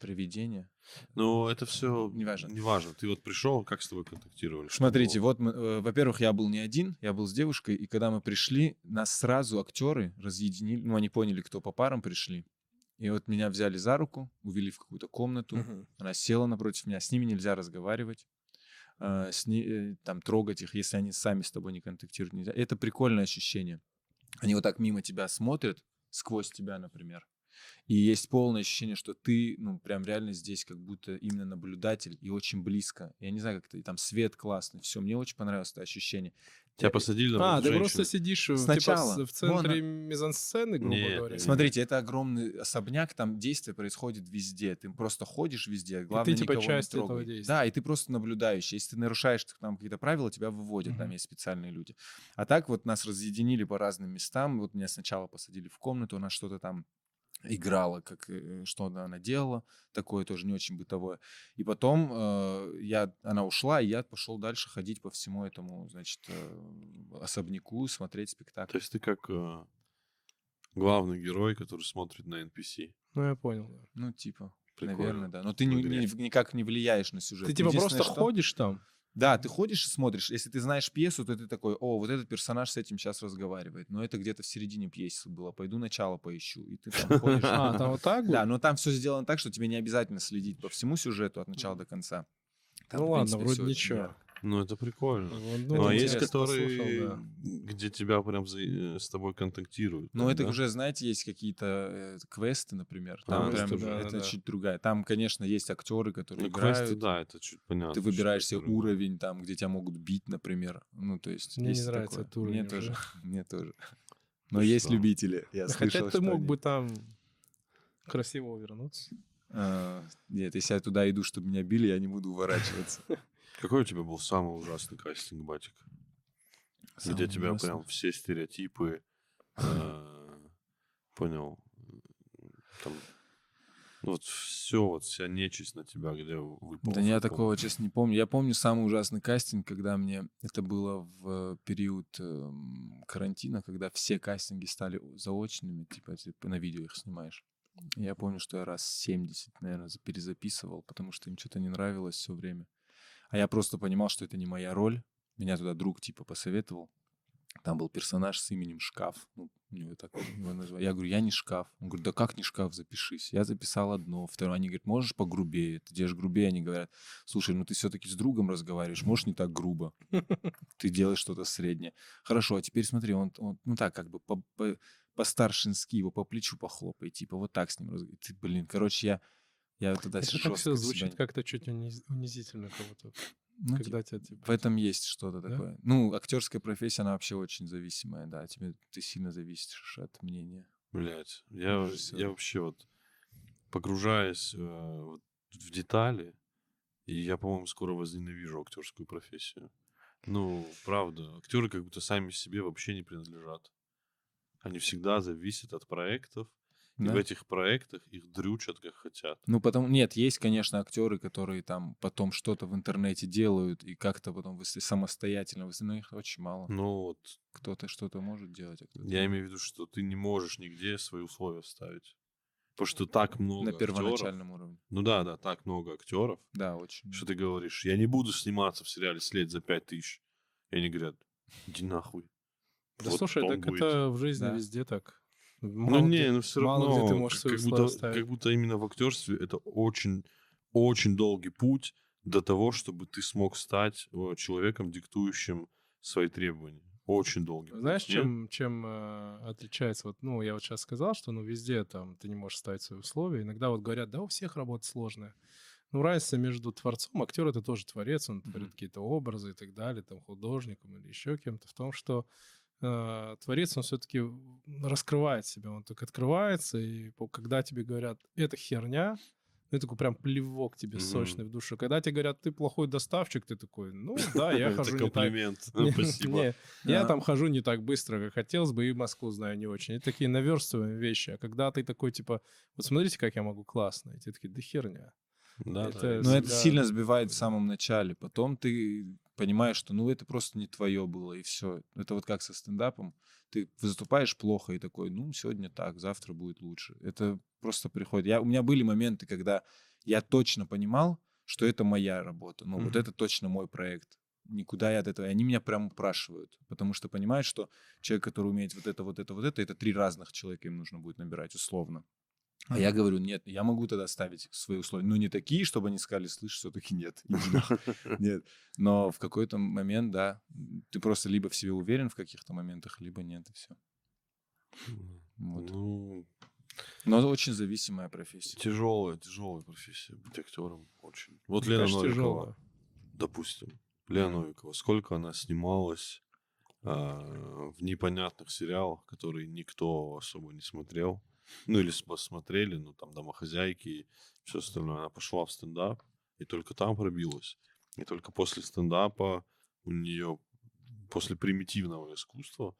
«Привидение». Ну, это все неважно. Неважно. Ты вот пришел, как с тобой контактировали? Смотрите, вот, во-первых, я был не один, я был с девушкой, и когда мы пришли, нас сразу актеры разъединили, ну, они поняли, кто по парам пришли. И вот меня взяли за руку, увели в какую-то комнату, она села напротив меня, с ними нельзя разговаривать, там трогать их, если они сами с тобой не контактируют, нельзя. Это прикольное ощущение. Они вот так мимо тебя смотрят, сквозь тебя, например. И есть полное ощущение, что ты, ну, прям реально здесь как будто именно наблюдатель и очень близко. Я не знаю, как это, там свет классный, все, мне очень понравилось это ощущение. Тебя посадили на женщину. Ты просто сидишь сначала в центре мизансцены, грубо говоря. Смотрите, это огромный особняк, там действие происходит везде. Ты просто ходишь везде, главное, никого не трогай. И ты типа часть этого действия. Да, и ты просто наблюдающий. Если ты нарушаешь там какие-то правила, тебя выводят, там есть специальные люди. А так вот нас разъединили по разным местам. Вот меня сначала посадили в комнату, у нас что-то там играла, как, что она делала, такое тоже не очень бытовое. И потом она ушла, и я пошел дальше ходить по всему этому, значит, особняку, смотреть спектакль. То есть ты как главный герой, который смотрит на NPC. Ну, я понял. Да. Ну, типа, прикольно. Наверное, да. Но ты никак не влияешь на сюжет. Ты типа просто ходишь там? Да, ты ходишь и смотришь. Если ты знаешь пьесу, то ты такой: о, вот этот персонаж с этим сейчас разговаривает. Но это где-то в середине пьесы было. Пойду начало поищу. И ты там ходишь. А, там вот так? Да, но там все сделано так, что тебе не обязательно следить по всему сюжету от начала до конца. Ну ладно, вроде ничего. Ну это прикольно. Ну а есть, которые, где тебя прям с тобой контактируют. Ну это уже, знаете, есть какие-то квесты, например. Там прям это чуть другая. Там, конечно, есть актеры, которые играют. Квесты, да, это чуть понятно. Ты выбираешь себе уровень, там, где тебя могут бить, например. Ну то есть. Мне не нравится этот уровень. Мне тоже. Мне тоже. Но есть любители. Хотя ты мог бы там красиво увернуться. Нет, если я туда иду, чтобы меня били, я не буду уворачиваться. Какой у тебя был самый ужасный кастинг, Батик? Где тебя прям все стереотипы, понял, там, ну вот все, вот вся нечисть на тебя, где выпал. Да я такого, честно, не помню. Я помню самый ужасный кастинг, когда мне... Это было в период карантина, когда все кастинги стали заочными, типа на видео их снимаешь. Я помню, что я раз 70, наверное, перезаписывал, потому что им что-то не нравилось все время. А я просто понимал, что это не моя роль. Меня туда друг типа посоветовал. Там был персонаж с именем Шкаф. Ну, так его называли. Я говорю: я не Шкаф. Он говорит: да как не Шкаф, запишись. Я записал одно, второе. Они говорят: можешь погрубее? Ты делаешь грубее. Они говорят: слушай, ну ты все-таки с другом разговариваешь, можешь не так грубо. Ты делаешь что-то среднее. Хорошо, а теперь смотри, он ну так как бы по-старшински его по плечу похлопай. Типа вот так с ним разговаривай. Ты, блин, короче, я туда сейчас. Это так все звучит как-то чуть унизительно кого-то. Ну, когда тебя, типа, в этом есть что-то такое. Ну, актерская профессия, она вообще очень зависимая, да. Ты сильно зависишь от мнения. Блять, я вообще вот погружаюсь в детали, и я, по-моему, скоро возненавижу актерскую профессию. Ну, правда, актеры как будто сами себе вообще не принадлежат. Они всегда зависят от проектов. И в этих проектах их дрючат, как хотят. Ну, потом... Нет, есть, конечно, актеры, которые там потом что-то в интернете делают и как-то потом самостоятельно... Но их очень мало. Ну вот... Кто-то что-то может делать, а кто-то... Я имею в виду, что ты не можешь нигде свои условия вставить. Потому что так много актеров... На первоначальном уровне. Ну да, так много актеров. Да, очень. Что ты говоришь: я не буду сниматься в сериале «След» за 5000. И они говорят: иди нахуй. Да вот слушай, так будет. Это в жизни везде так. Мало, ну, не, ну все равно, где ты можешь свои условия ставить. Как будто именно в актерстве это очень, очень долгий путь до того, чтобы ты смог стать человеком, диктующим свои требования. Очень долгий. Знаешь, путь. Чем отличается? Вот, ну, я вот сейчас сказал, что везде там ты не можешь ставить свои условия. Иногда вот говорят: да, у всех работа сложная. Ну, разница между творцом, актер — это тоже творец, он творит какие-то образы и так далее, там, художником или еще кем-то, в том, что творец, он все-таки раскрывает себя, он так открывается, и когда тебе говорят: это херня, ну, такой прям плевок тебе сочный в душу. Когда тебе говорят: ты плохой доставчик, ты такой: ну да, я хожу не так... комплимент, спасибо. Я там хожу не так быстро, как хотелось бы, и Москву знаю не очень. Это такие наверстываемые вещи. А когда ты такой, типа: вот смотрите, как я могу классно, и тебе такие: да херня. Да, это, да. Но это сильно сбивает в самом начале. Потом ты понимаешь, что ну это просто не твое было, и все. Это вот как со стендапом. Ты выступаешь плохо и такой, ну, сегодня так, завтра будет лучше. Это просто приходит. У меня были моменты, когда я точно понимал, что это моя работа. Ну, вот это точно мой проект. Никуда я от этого... И они меня прям упрашивают, потому что понимают, что человек, который умеет вот это, вот это, вот это три разных человека им нужно будет набирать условно. А я говорю, нет, я могу тогда ставить свои условия. Ну, не такие, чтобы они сказали, слышь, все-таки нет. Нет. Но в какой-то момент, да, ты просто либо в себе уверен в каких-то моментах, либо нет, и все. Вот. Но очень зависимая профессия. Тяжелая профессия быть актером. Очень. Вот Лена Новикова, допустим. Лена Новикова, сколько она снималась в непонятных сериалах, которые никто особо не смотрел. Ну, или смотрели, ну, там, «Домохозяйки» и все остальное. Она пошла в стендап, и только там пробилась. И только после стендапа у нее, после примитивного искусства,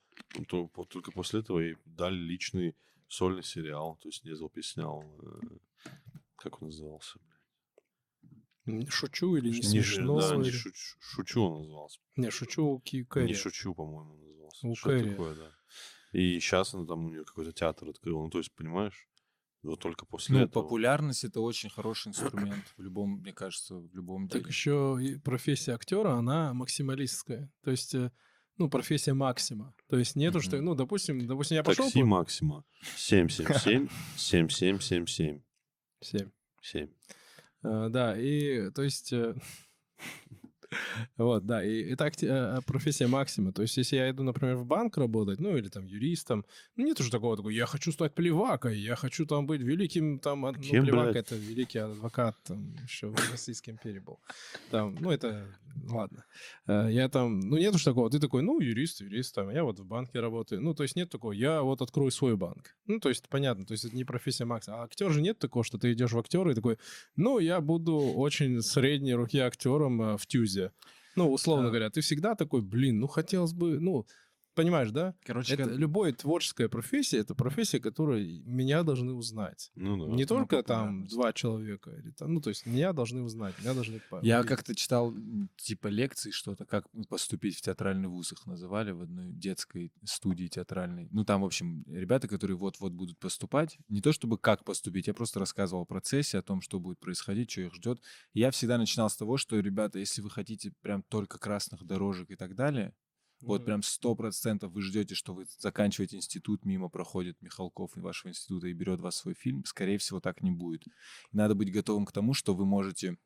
только после этого ей дали личный сольный сериал. То есть не записнял, как он назывался? «Шучу или не смешно?» Да, не «Шучу» он назывался. Не, «Шучу» у Кэрри. «Не шучу», по-моему, он назывался. У Кэрри. Такое, да. И сейчас она там у нее какой-то театр открыла. Ну, то есть, понимаешь, вот только после этого. Популярность — это очень хороший инструмент в любом, мне кажется, в любом деле. Так еще и профессия актера, она максималистская. То есть, ну, профессия максима. То есть нету, что... Ну, допустим, я пошел... Такси максима. 777, 7777. 7. 7. Да, и, то есть... Вот, да, и так профессия максима. То есть, если я иду, например, в банк работать, ну, или там юристом, ну, нет уже такого, я хочу стать плевакой, я хочу там быть великим, там, ну, плевак — это великий адвокат, там, еще в Российской империи был. Там, ну, это, ладно. Я там, ну, нет уже такого, ты такой, ну, юрист, там, я вот в банке работаю. Ну, то есть, нет такого, я вот открою свой банк. Ну, то есть, понятно, то есть, это не профессия максима. А актер же нет такого, что ты идешь в актера и такой, ну, я буду очень средней руки актером в Тюзе. Ну, условно говоря, ты всегда такой, блин, ну, хотелось бы, ну, понимаешь, да? Короче, это любая творческая профессия, это профессия, которую меня должны узнать. Ну, да, не только там два человека, или, там, ну, то есть меня должны узнать, меня должны... Я как-то читал, типа, лекции что-то, как поступить в театральный вуз, их называли, в одной детской студии театральной. Ну, там, в общем, ребята, которые вот-вот будут поступать, не то чтобы как поступить, я просто рассказывал о процессе, о том, что будет происходить, что их ждет. Я всегда начинал с того, что, ребята, если вы хотите прям только красных дорожек и так далее... Вот прям 100% вы ждете, что вы заканчиваете институт, мимо проходит Михалков из вашего института и берет вас свой фильм. Скорее всего, так не будет. Надо быть готовым к тому, что вы можете...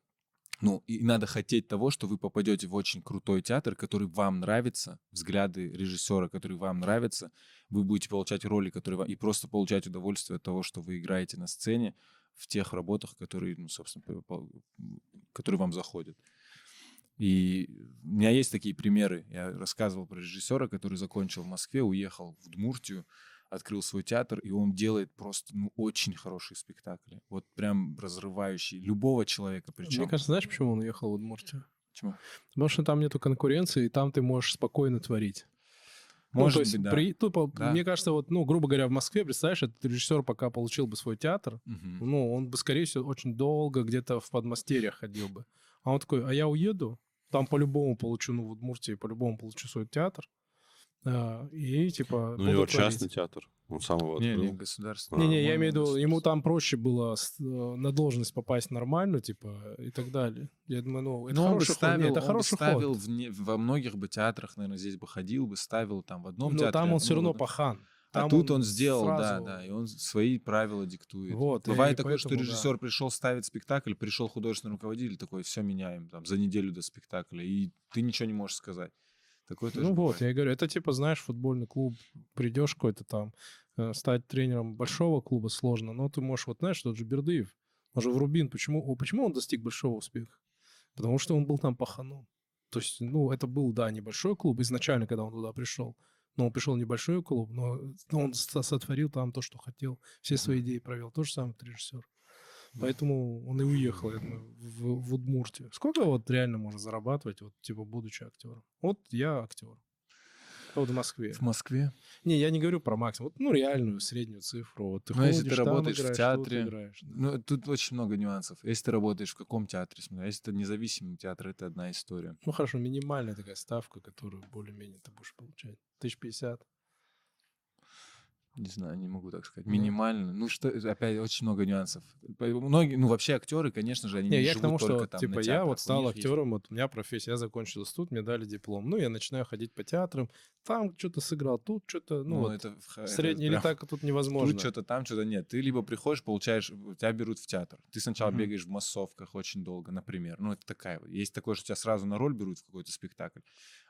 Ну, и надо хотеть того, что вы попадете в очень крутой театр, который вам нравится, взгляды режиссера, которые вам нравятся. Вы будете получать роли, которые вам... И просто получать удовольствие от того, что вы играете на сцене в тех работах, которые, ну, собственно, которые вам заходят. И у меня есть такие примеры. Я рассказывал про режиссера, который закончил в Москве, уехал в Удмуртию, открыл свой театр, и он делает просто, ну, очень хорошие спектакли. Вот прям разрывающие любого человека. Причем. Мне кажется, знаешь, почему он уехал в Удмуртию? Почему? Потому что там нету конкуренции, и там ты можешь спокойно творить. Может, ну, то есть, быть, да. Тупо, да. Мне кажется, вот, ну, грубо говоря, в Москве, представляешь, этот режиссер пока получил бы свой театр, ну, он бы, скорее всего, очень долго где-то в подмастерьях ходил бы. А он такой, а я уеду, там по-любому получу, ну, в Удмуртии по-любому получу свой театр. И, типа... Ну, его частный театр, он сам его открыл. Не, государственный. Не, я имею в виду, ему там проще было на должность попасть нормально, типа, и так далее. Я думаю, ну, это хороший ход. Но он бы ставил во многих бы театрах, наверное, здесь бы ходил, бы ставил там в одном театре. Но там он все равно пахан. А тут он сделал, сразу... да, и он свои правила диктует. Вот, бывает такое, поэтому, что режиссер пришел ставить спектакль, пришел художественный руководитель, такой, все меняем, там, за неделю до спектакля, и ты ничего не можешь сказать. Такое тоже бывает. Вот, я и говорю, это типа, знаешь, футбольный клуб, придешь какой-то там, стать тренером большого клуба сложно, но ты можешь, вот знаешь, тот же Бердыев, он же в Рубин, почему он достиг большого успеха? Потому что он был там паханом. То есть, ну, это был, да, небольшой клуб изначально, когда он туда пришел. Но он пришел в небольшой клуб, но он сотворил там то, что хотел. Все свои идеи провел. То же самое режиссер. Поэтому он и уехал, я думаю, в Удмуртию. Сколько вот реально можно зарабатывать, вот, типа, будучи актером? Вот я актер. Вот в Москве. В Москве? Не, я не говорю про максимум. Вот, ну, реальную среднюю цифру. Вот ты ходишь, если ты работаешь играешь, в театре... Ну, тут очень много нюансов. Если ты работаешь в каком театре, если это независимый театр, это одна история. Ну, хорошо, минимальная такая ставка, которую более-менее ты будешь получать. 1050. Не знаю, не могу так сказать. Минимально. Ну, что, опять, очень много нюансов. Многие, ну, вообще актеры, конечно же, они не живут тому, только что, там типа, на театрах. Я вот стал актером, вот у меня профессия, я закончил институт, мне дали диплом. Ну, я начинаю ходить по театрам, там что-то сыграл, тут что-то, ну, вот, это средний это или так, тут невозможно. Тут что-то, там что-то нет. Ты либо приходишь, получаешь, тебя берут в театр. Ты сначала бегаешь в массовках очень долго, например. Ну, это такая вот. Есть такое, что тебя сразу на роль берут в какой-то спектакль.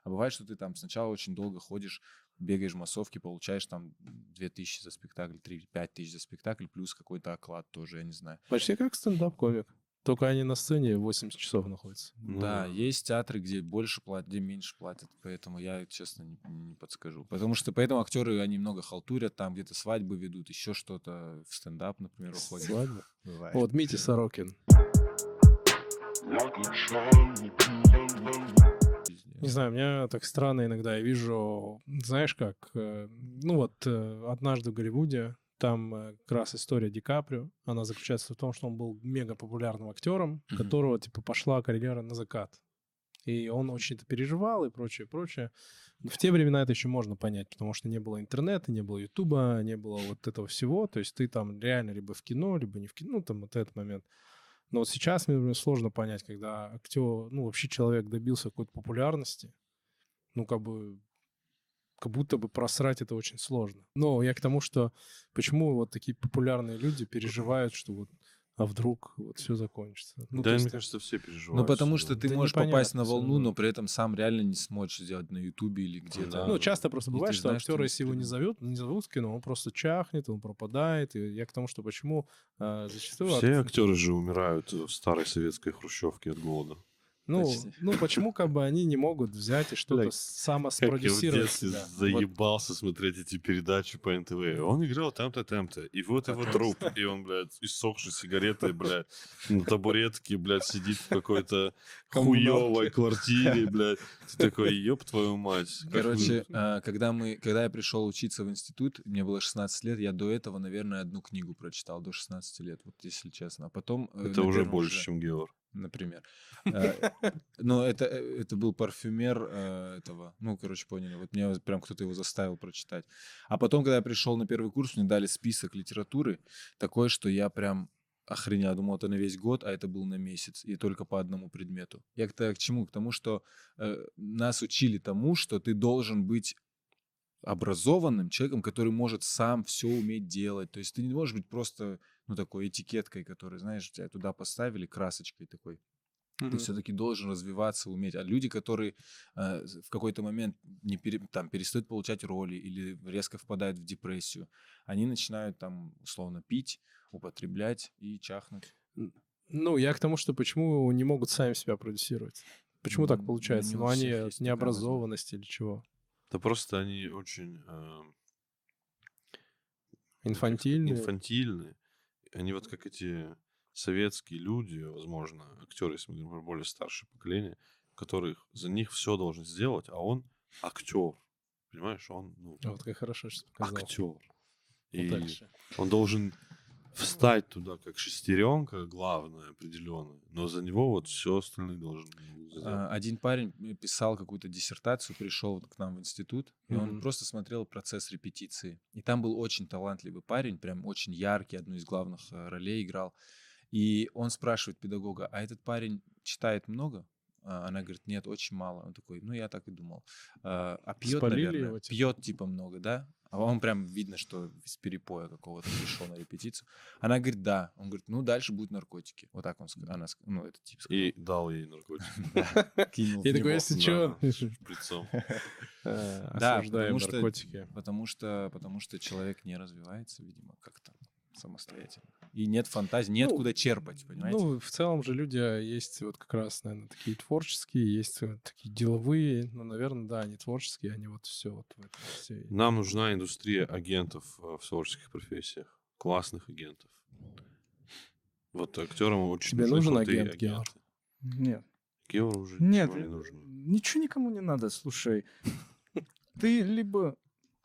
А бывает, что ты там сначала очень долго ходишь, бегаешь в массовке, получаешь там 2000 за спектакль, 5 тысяч за спектакль, плюс какой-то оклад тоже, я не знаю. Почти как стендап-комик. Только они на сцене 80 часов находятся. Да, есть театры, где больше платят, где меньше платят, поэтому я, честно, не подскажу. Потому что поэтому актеры, они много халтурят, там где-то свадьбы ведут, еще что-то, в стендап, например, уходят. Свадьба? Бывает. Вот Митя Сорокин. Не знаю, у меня так странно иногда, я вижу, знаешь как, ну вот «Однажды в Голливуде», там как раз история Ди Каприо, она заключается в том, что он был мега популярным актером, которого типа пошла карьера на закат. И он очень это переживал и прочее, прочее. В те времена это еще можно понять, потому что не было интернета, не было ютуба, не было вот этого всего. То есть ты там реально либо в кино, либо не в кино, ну там вот этот момент. Но вот сейчас мне, например, сложно понять, когда актер, ну, вообще человек добился какой-то популярности, ну, как бы, как будто бы просрать это очень сложно. Но я к тому, что почему вот такие популярные люди переживают, что вот, а вдруг вот все закончится. Ну, да, мне кажется, все переживают. Ну, потому что ты можешь попасть на волну, но при этом сам реально не сможешь сделать на ютубе или где-то. Да. Ну, часто просто бывает, что актера, если его не зовут в кино, он просто чахнет, он пропадает. И я к тому, что почему зачастую... Все актеры же умирают в старой советской хрущевке от голода. Ну, почему как бы они не могут взять и что-то самоспродюсировать? Как я в детстве заебался смотреть эти передачи по НТВ. Он играл там-то, там-то. И вот его труп. И он, блядь, иссохшей сигаретой, блядь, на табуретке, блядь, сидит в какой-то хуёвой квартире, блядь. Ты такой, ёб твою мать. Короче, когда я пришел учиться в институт, мне было 16 лет, я до этого, наверное, одну книгу прочитал, до 16 лет, вот если честно. А потом... Это уже больше, чем Георг. Например. Но это был парфюмер этого. Ну, короче, поняли. Вот мне прям кто-то его заставил прочитать. А потом, когда я пришел на первый курс, мне дали список литературы такой, что я прям охренел. Думал, это на весь год, а это был на месяц. И только по одному предмету. Я к чему? К тому, что нас учили тому, что ты должен быть образованным человеком, который может сам все уметь делать. То есть ты не можешь быть просто, ну, такой этикеткой, которая, знаешь, тебя туда поставили, красочкой такой. Ты все-таки должен развиваться, уметь. А люди, которые в какой-то момент перестают получать роли или резко впадают в депрессию, они начинают там условно пить, употреблять и чахнуть. Ну, я к тому, что почему не могут сами себя продюсировать? Почему так получается? Ну, они необразованность или чего? Да просто они очень инфантильные. Они вот как эти советские люди, возможно, актеры, если мы говорим, более старшее поколение, которых за них все должен сделать, а он актер. Понимаешь, он... Ну, а вот как хорошо сейчас показал. Актер. И дальше. Он должен встать туда как шестеренка, главное, определенная, но за него вот все остальное должен сделать. Один парень писал какую-то диссертацию, пришел к нам в институт, и он просто смотрел процесс репетиции. И там был очень талантливый парень, прям очень яркий, одну из главных ролей играл. И он спрашивает педагога, а этот парень читает много? Она говорит, нет, очень мало. Он такой, ну я так и думал. А пьет, спалили, наверное, его, типа? Пьет типа много, да? А он прям видно, что из перепоя какого-то пришел на репетицию. Она говорит, да. Он говорит, ну дальше будут наркотики. Вот так он сказал. Она, ну, это тип сказал. И дал ей наркотики. И такой, если что, шприцом. Да, потому что человек не развивается, видимо, как-то самостоятельно. И нет фантазии, нет куда черпать, понимаете? Ну, в целом же люди есть вот как раз, наверное, такие творческие, есть вот такие деловые, но, наверное, да, они творческие, они вот все вот в этом все. Нам нужна индустрия агентов в творческих профессиях, классных агентов. Вот актерам очень тебе нужен агент, Георг? Нет. Георг уже ничего не нужен. Ничего никому не надо, слушай. Ты либо...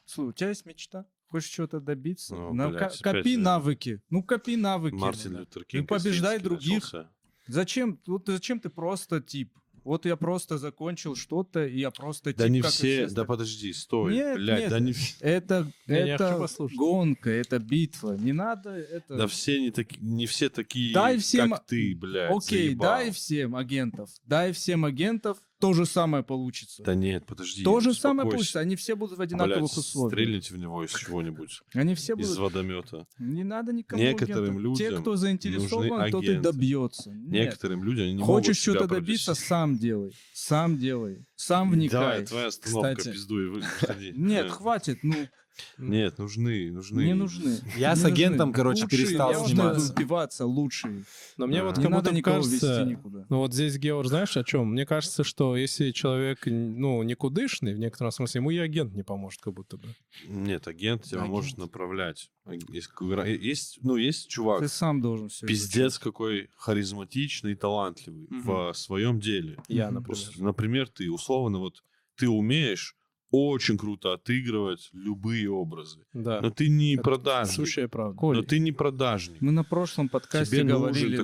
Слушай, у тебя есть мечта? Хочешь чего-то добиться? Ну, копи навыки. Ну, копи навыки. Мартин Лютер Кинг. И побеждай других. Начался. Зачем? Вот зачем ты просто тип? Вот я просто закончил что-то, и я просто... Да тип, не все... Да подожди, стой. Нет, блядь, нет. Да не... Это гонка, это битва. Не надо это... Да все не все такие, дай всем... как ты, блядь. Окей, заебал. Дай всем агентов, то же самое получится. Да нет, подожди. То же самое получится. Они все будут в одинаковых условиях. Стрелять в него из чего-нибудь. Они все будут... Из водомета. Не надо никому Некоторым людям те, кто заинтересован, тот и добьется. Некоторым людям они не могут себя продвести. Хочешь что-то добиться, сам делай. Сам вникай. Давай, твоя остановка, пиздуй, выходи. Нет, хватит, ну... Нет, нужны. Не нужны. Я с агентом, короче, перестал сниматься. Убиваться лучше. Но мне вот кому-то кажется... Ну вот здесь, Георг, знаешь о чем? Мне кажется, что если человек, ну, никудышный, в некотором смысле, ему и агент не поможет как будто бы. Нет, агент тебя может направлять. Есть чувак... Ты сам должен все изучить. Пиздец какой харизматичный и талантливый в своем деле. Я, например. Например, ты условно вот... Ты умеешь... Очень круто отыгрывать любые образы. Да. Но ты не продажник. Слушай, правда. Но ты не продажник. Мы на прошлом подкасте говорили,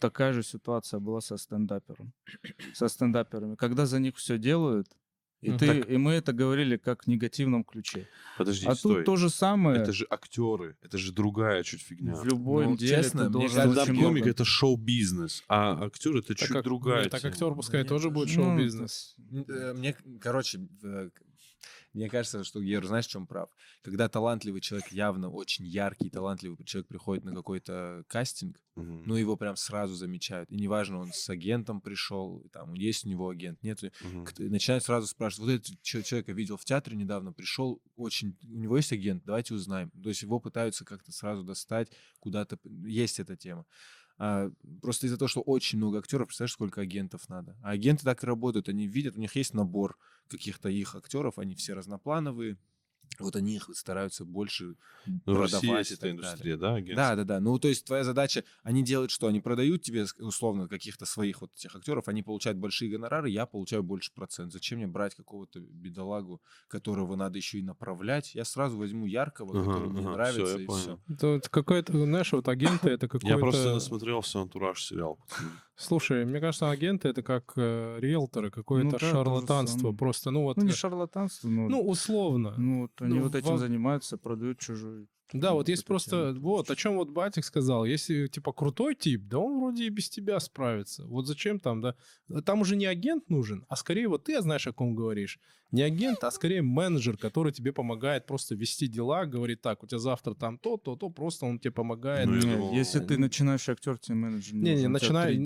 такая же ситуация была со стендапером. Со стендаперами. Когда за них все делают, и мы это говорили как в негативном ключе. Подожди, стой. Тут то же самое. Это же актеры, это же другая чуть фигня. В любом деле ты должен... Стендап-комик — это шоу-бизнес, а актер — это чуть другая. Так актер, пускай, тоже будет шоу-бизнес. Мне, короче... Мне кажется, что Гер, знаешь, в чем прав? Когда талантливый человек, явно очень яркий, талантливый человек приходит на какой-то кастинг, ну, его прям сразу замечают. И неважно, он с агентом пришел, там, есть у него агент, нет. Начинают сразу спрашивать. Вот этот человек я видел в театре недавно, пришел очень... У него есть агент, давайте узнаем. То есть его пытаются как-то сразу достать куда-то. Есть эта тема. Просто из-за того, что очень много актеров, представляешь, сколько агентов надо. А агенты так и работают, они видят, у них есть набор каких-то их актеров, они все разноплановые, вот они их стараются больше продавать. В России эта индустрия, да, агентство? Да. Ну, то есть твоя задача, они делают что? Они продают тебе, условно, каких-то своих вот этих актеров, они получают большие гонорары, я получаю больше процент. Зачем мне брать какого-то бедолагу, которого надо еще и направлять? Я сразу возьму яркого, который мне нравится, все, и понял. Все. Это какое-то, знаешь, вот агенты, это какой-то... Я просто насмотрелся «Антураж» сериал. Слушай, мне кажется, агенты — это как риэлторы, какое-то шарлатанство. Просто, ну вот... Ну, не шарлатанство, но... Ну, условно. Ну, вот они вот этим занимаются, продают чужой... Да, вот есть просто... Вот, о чем вот Батик сказал. Если, типа, крутой тип, да он вроде и без тебя справится. Вот зачем там, да? Там уже не агент нужен, а скорее вот ты знаешь, о ком говоришь. Не агент, а скорее менеджер, который тебе помогает просто вести дела, говорит, так, у тебя завтра там то, просто он тебе помогает. Ну, если ты начинающий актер, тебе менеджер не начинай.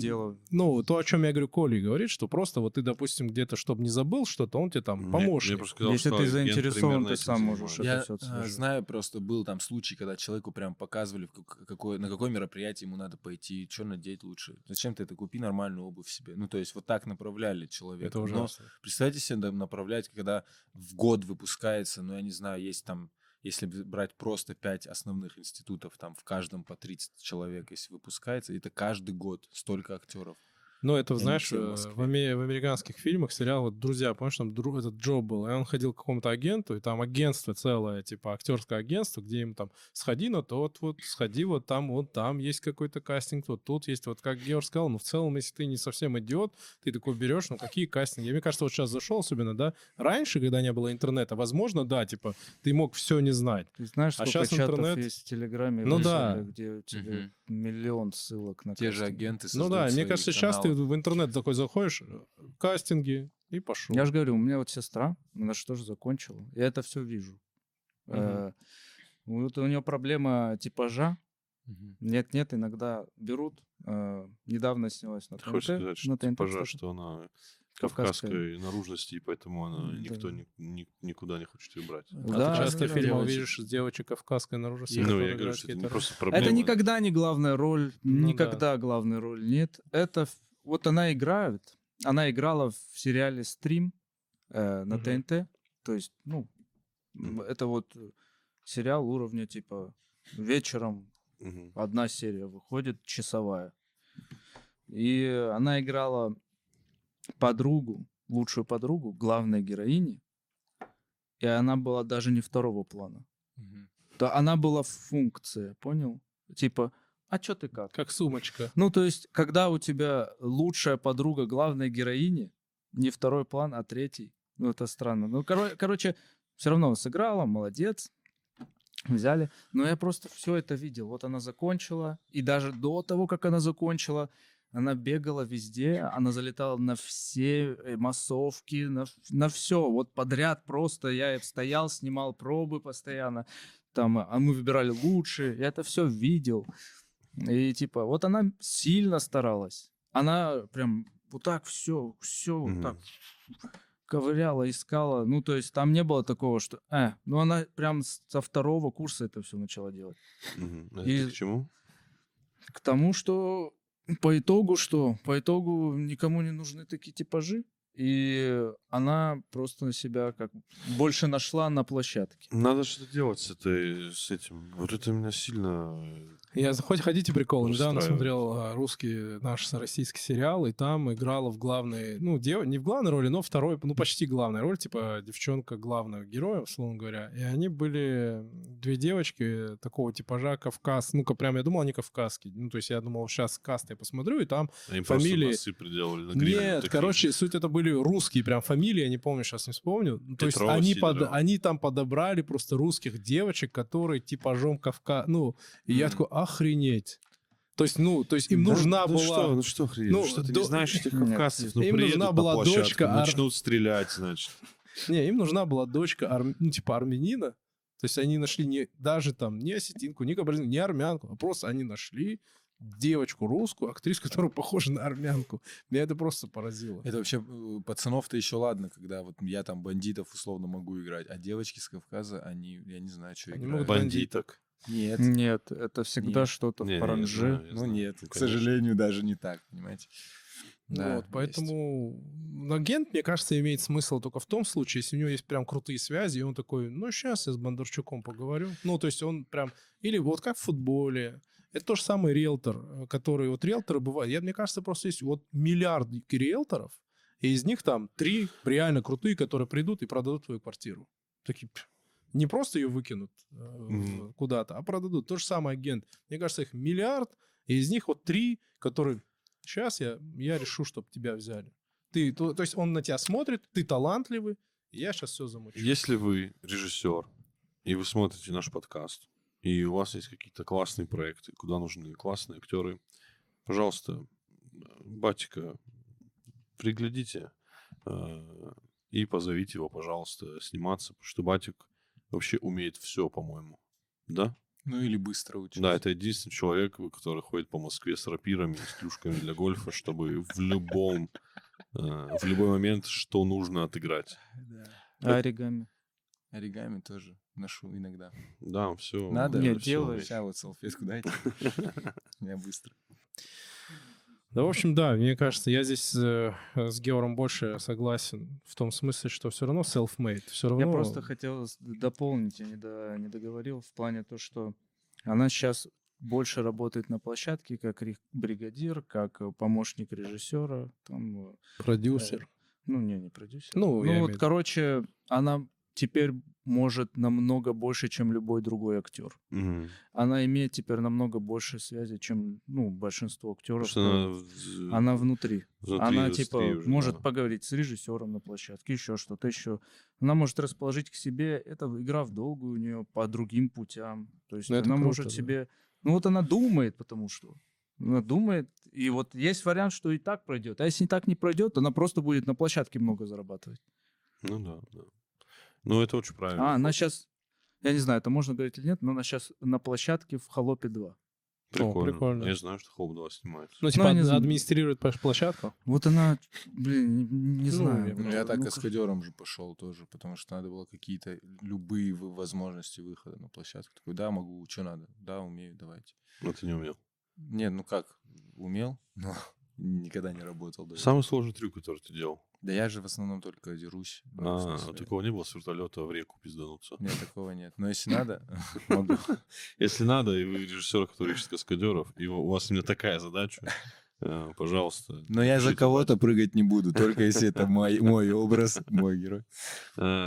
Ну, то, о чем я говорю, Коля говорит, что просто вот ты, допустим, где-то, чтобы не забыл что-то, он тебе там поможет. Если ты заинтересован, ты сам можешь это все отслужить. Я знаю, просто был там случай, когда человеку прям показывали, на какое мероприятие ему надо пойти, что надеть лучше. Зачем ты это? Купи нормальную обувь себе. Ну, то есть вот так направляли человека. Это ужасно. Представьте себе, направлять, когда в год выпускается, ну, я не знаю, есть там, если брать просто 5 основных институтов, там в каждом по 30 человек, если выпускается, это каждый год столько актеров. Ну, это, знаешь, в американских фильмах, сериалах, «Друзья», помнишь, там этот Джо был, и он ходил к какому-то агенту, и там агентство целое, типа актерское агентство, где ему там сходи на тот, вот, сходи вот там есть какой-то кастинг, вот тут есть, вот как Георг сказал, но в целом, если ты не совсем идиот, ты такой берешь, ну, какие кастинги? Мне кажется, вот сейчас зашел особенно, да, раньше, когда не было интернета, возможно, да, типа, ты мог все не знать. Ты знаешь, сколько сейчас чатов есть в Телеграме, ну, да. Где у тебя миллион ссылок на те кастинг. Же агенты создают. Ну да, мне кажется, сейчас ты в интернет такой заходишь, кастинги, и пошел. Я же говорю, у меня вот сестра, она же тоже закончила. Я это все вижу. Вот у нее проблема типажа. Нет, иногда берут. Недавно снялась на ТНТ. Ты хочешь сказать, что типажа, что она кавказской наружности, и поэтому она никто никуда не хочет ее брать. Да, а ты часто в фильмах видишь девочек кавказской наружности. Ну, я говорю, что это не просто проблема. Это никогда не главная роль. Никогда главной роли нет. Это... Вот она играет, она играла в сериале «Стрим» на ТНТ, то есть, ну, это вот сериал уровня, типа, вечером одна серия выходит, часовая. И она играла подругу, лучшую подругу главной героини, и она была даже не второго плана. Угу. Да, она была функция, понял? Типа, а чё ты как? Как сумочка. Ну, то есть, когда у тебя лучшая подруга главной героини, не второй план, а третий. Ну, это странно. Ну, короче, все равно сыграла, молодец. Взяли. Но я просто все это видел. Вот она закончила. И даже до того, как она закончила, она бегала везде. Она залетала на все массовки, на все. Вот подряд просто. Я стоял, снимал пробы постоянно. Там, а мы выбирали лучше. Я это все видел. И типа, вот она сильно старалась. Она прям вот так все вот так ковыряла, искала. Ну, то есть там не было такого, что... ну, она прям со второго курса это все начала делать. И к чему? К тому, что по итогу никому не нужны такие типажи. И она просто на себя как больше нашла на площадке. Надо что-то делать с этим. Вот это меня сильно... Я хоть ходите приколы. Недавно смотрел российский сериал, и там играла в главной... Ну, не в главной роли, но второй... Ну, почти главная роль, типа девчонка главного героя, условно говоря. И они были две девочки такого типажа кавказ. Ну-ка, прям я думал, они кавказские. Ну, то есть я думал, сейчас каст я посмотрю, и там им фамилии... Им приделали на гриле. Нет, такие. Короче, суть это были русские прям фамилии, я не помню, сейчас не вспомню. То есть они там подобрали просто русских девочек, которые типажом Кавказа. Ну, и я такой, охренеть. То есть им нужна была... Ну что охренеть? Что ты не знаешь этих кавказцев? Им нужна была дочка... Начнут стрелять, значит. Не, им нужна была дочка, ну, типа армянина. То есть они нашли даже там не осетинку, не кабардинку, не армянку, а просто они нашли девочку русскую, актрису, которая похожа на армянку. Меня это просто поразило. Это вообще пацанов-то еще ладно, когда вот я там бандитов условно могу играть, а девочки с Кавказа, они, я не знаю, что они играют. Бандиток? Нет. Нет, это всегда что-то в паранже. Ну нет, к сожалению, даже не так, понимаете. Да, вот, поэтому агент, мне кажется, имеет смысл только в том случае, если у него есть прям крутые связи, и он такой, сейчас я с Бондарчуком поговорю. Ну, то есть он прям... Или вот как в футболе. Это тот же самый риэлтор, который... Вот риэлторы бывают... Мне кажется, просто есть вот миллиард риэлторов, и из них там 3 реально крутые, которые придут и продадут твою квартиру. Такие... Не просто ее выкинут куда-то, а продадут. Тот же самый агент. Мне кажется, их миллиард, и из них вот 3, которые... Сейчас я решу, чтобы тебя взяли. То есть он на тебя смотрит, ты талантливый, и я сейчас все замучу. Если вы режиссер, и вы смотрите наш подкаст, и у вас есть какие-то классные проекты, куда нужны классные актеры, пожалуйста, Батика приглядите и позовите его, пожалуйста, сниматься, потому что Батик вообще умеет все, по-моему. Да? Ну или быстро учиться. Да, это единственный человек, который ходит по Москве с рапирами, с клюшками для гольфа, чтобы в любой момент, что нужно отыграть. Да. Оригами тоже ношу иногда. Да, все. Надо, я делаю. Сейчас вот салфетку дайте. Я быстро. Да, в общем, да, мне кажется, я здесь с Георгом больше согласен в том смысле, что все равно self-made, все равно... Я просто хотел дополнить, я не договорил, в плане то, что она сейчас больше работает на площадке как бригадир, как помощник режиссера, там... Продюсер. Не продюсер. Короче, она теперь может намного больше, чем любой другой актер. Угу. Она имеет теперь намного больше связи, чем большинство актеров. Она внутри. Она типа уже, может поговорить с режиссером на площадке, еще что-то еще. Она может расположить к себе. Это игра в долгую у нее по другим путям. То есть она круто, может себе... она думает, потому что... Она думает, и вот есть вариант, что и так пройдет. А если и так не пройдет, она просто будет на площадке много зарабатывать. Да. Это очень правильно. Она сейчас, я не знаю, это можно говорить или нет, но она сейчас на площадке в «Холопе 2». Прикольно. Я знаю, что «Холоп 2» снимает. Она администрирует площадку? Вот она, не знаю. Я так каскадером же пошел тоже, потому что надо было какие-то любые возможности выхода на площадку. Такой, да, могу, что надо, да, умею, давайте. Но ты не умел? Нет, умел, но никогда не работал. Даже. Самый сложный трюк, который ты делал? Да я же в основном только дерусь. Такого не было с вертолета в реку пиздануться? Нет, такого нет. Но если надо, могу. Если надо, и вы режиссер, который ищет каскадеров, и у вас именно такая задача, Пожалуйста. Но я за кого-то прыгать не буду, только если это мой образ, мой герой.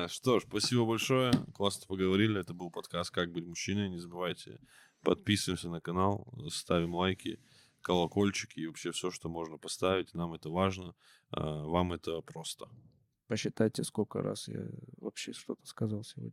Что ж, спасибо большое. Классно поговорили. Это был подкаст «Как быть мужчиной». Не забывайте, подписываемся на канал, ставим лайки, колокольчики и вообще все, что можно поставить. Нам это важно, вам это просто. Посчитайте, сколько раз я вообще что-то сказал сегодня.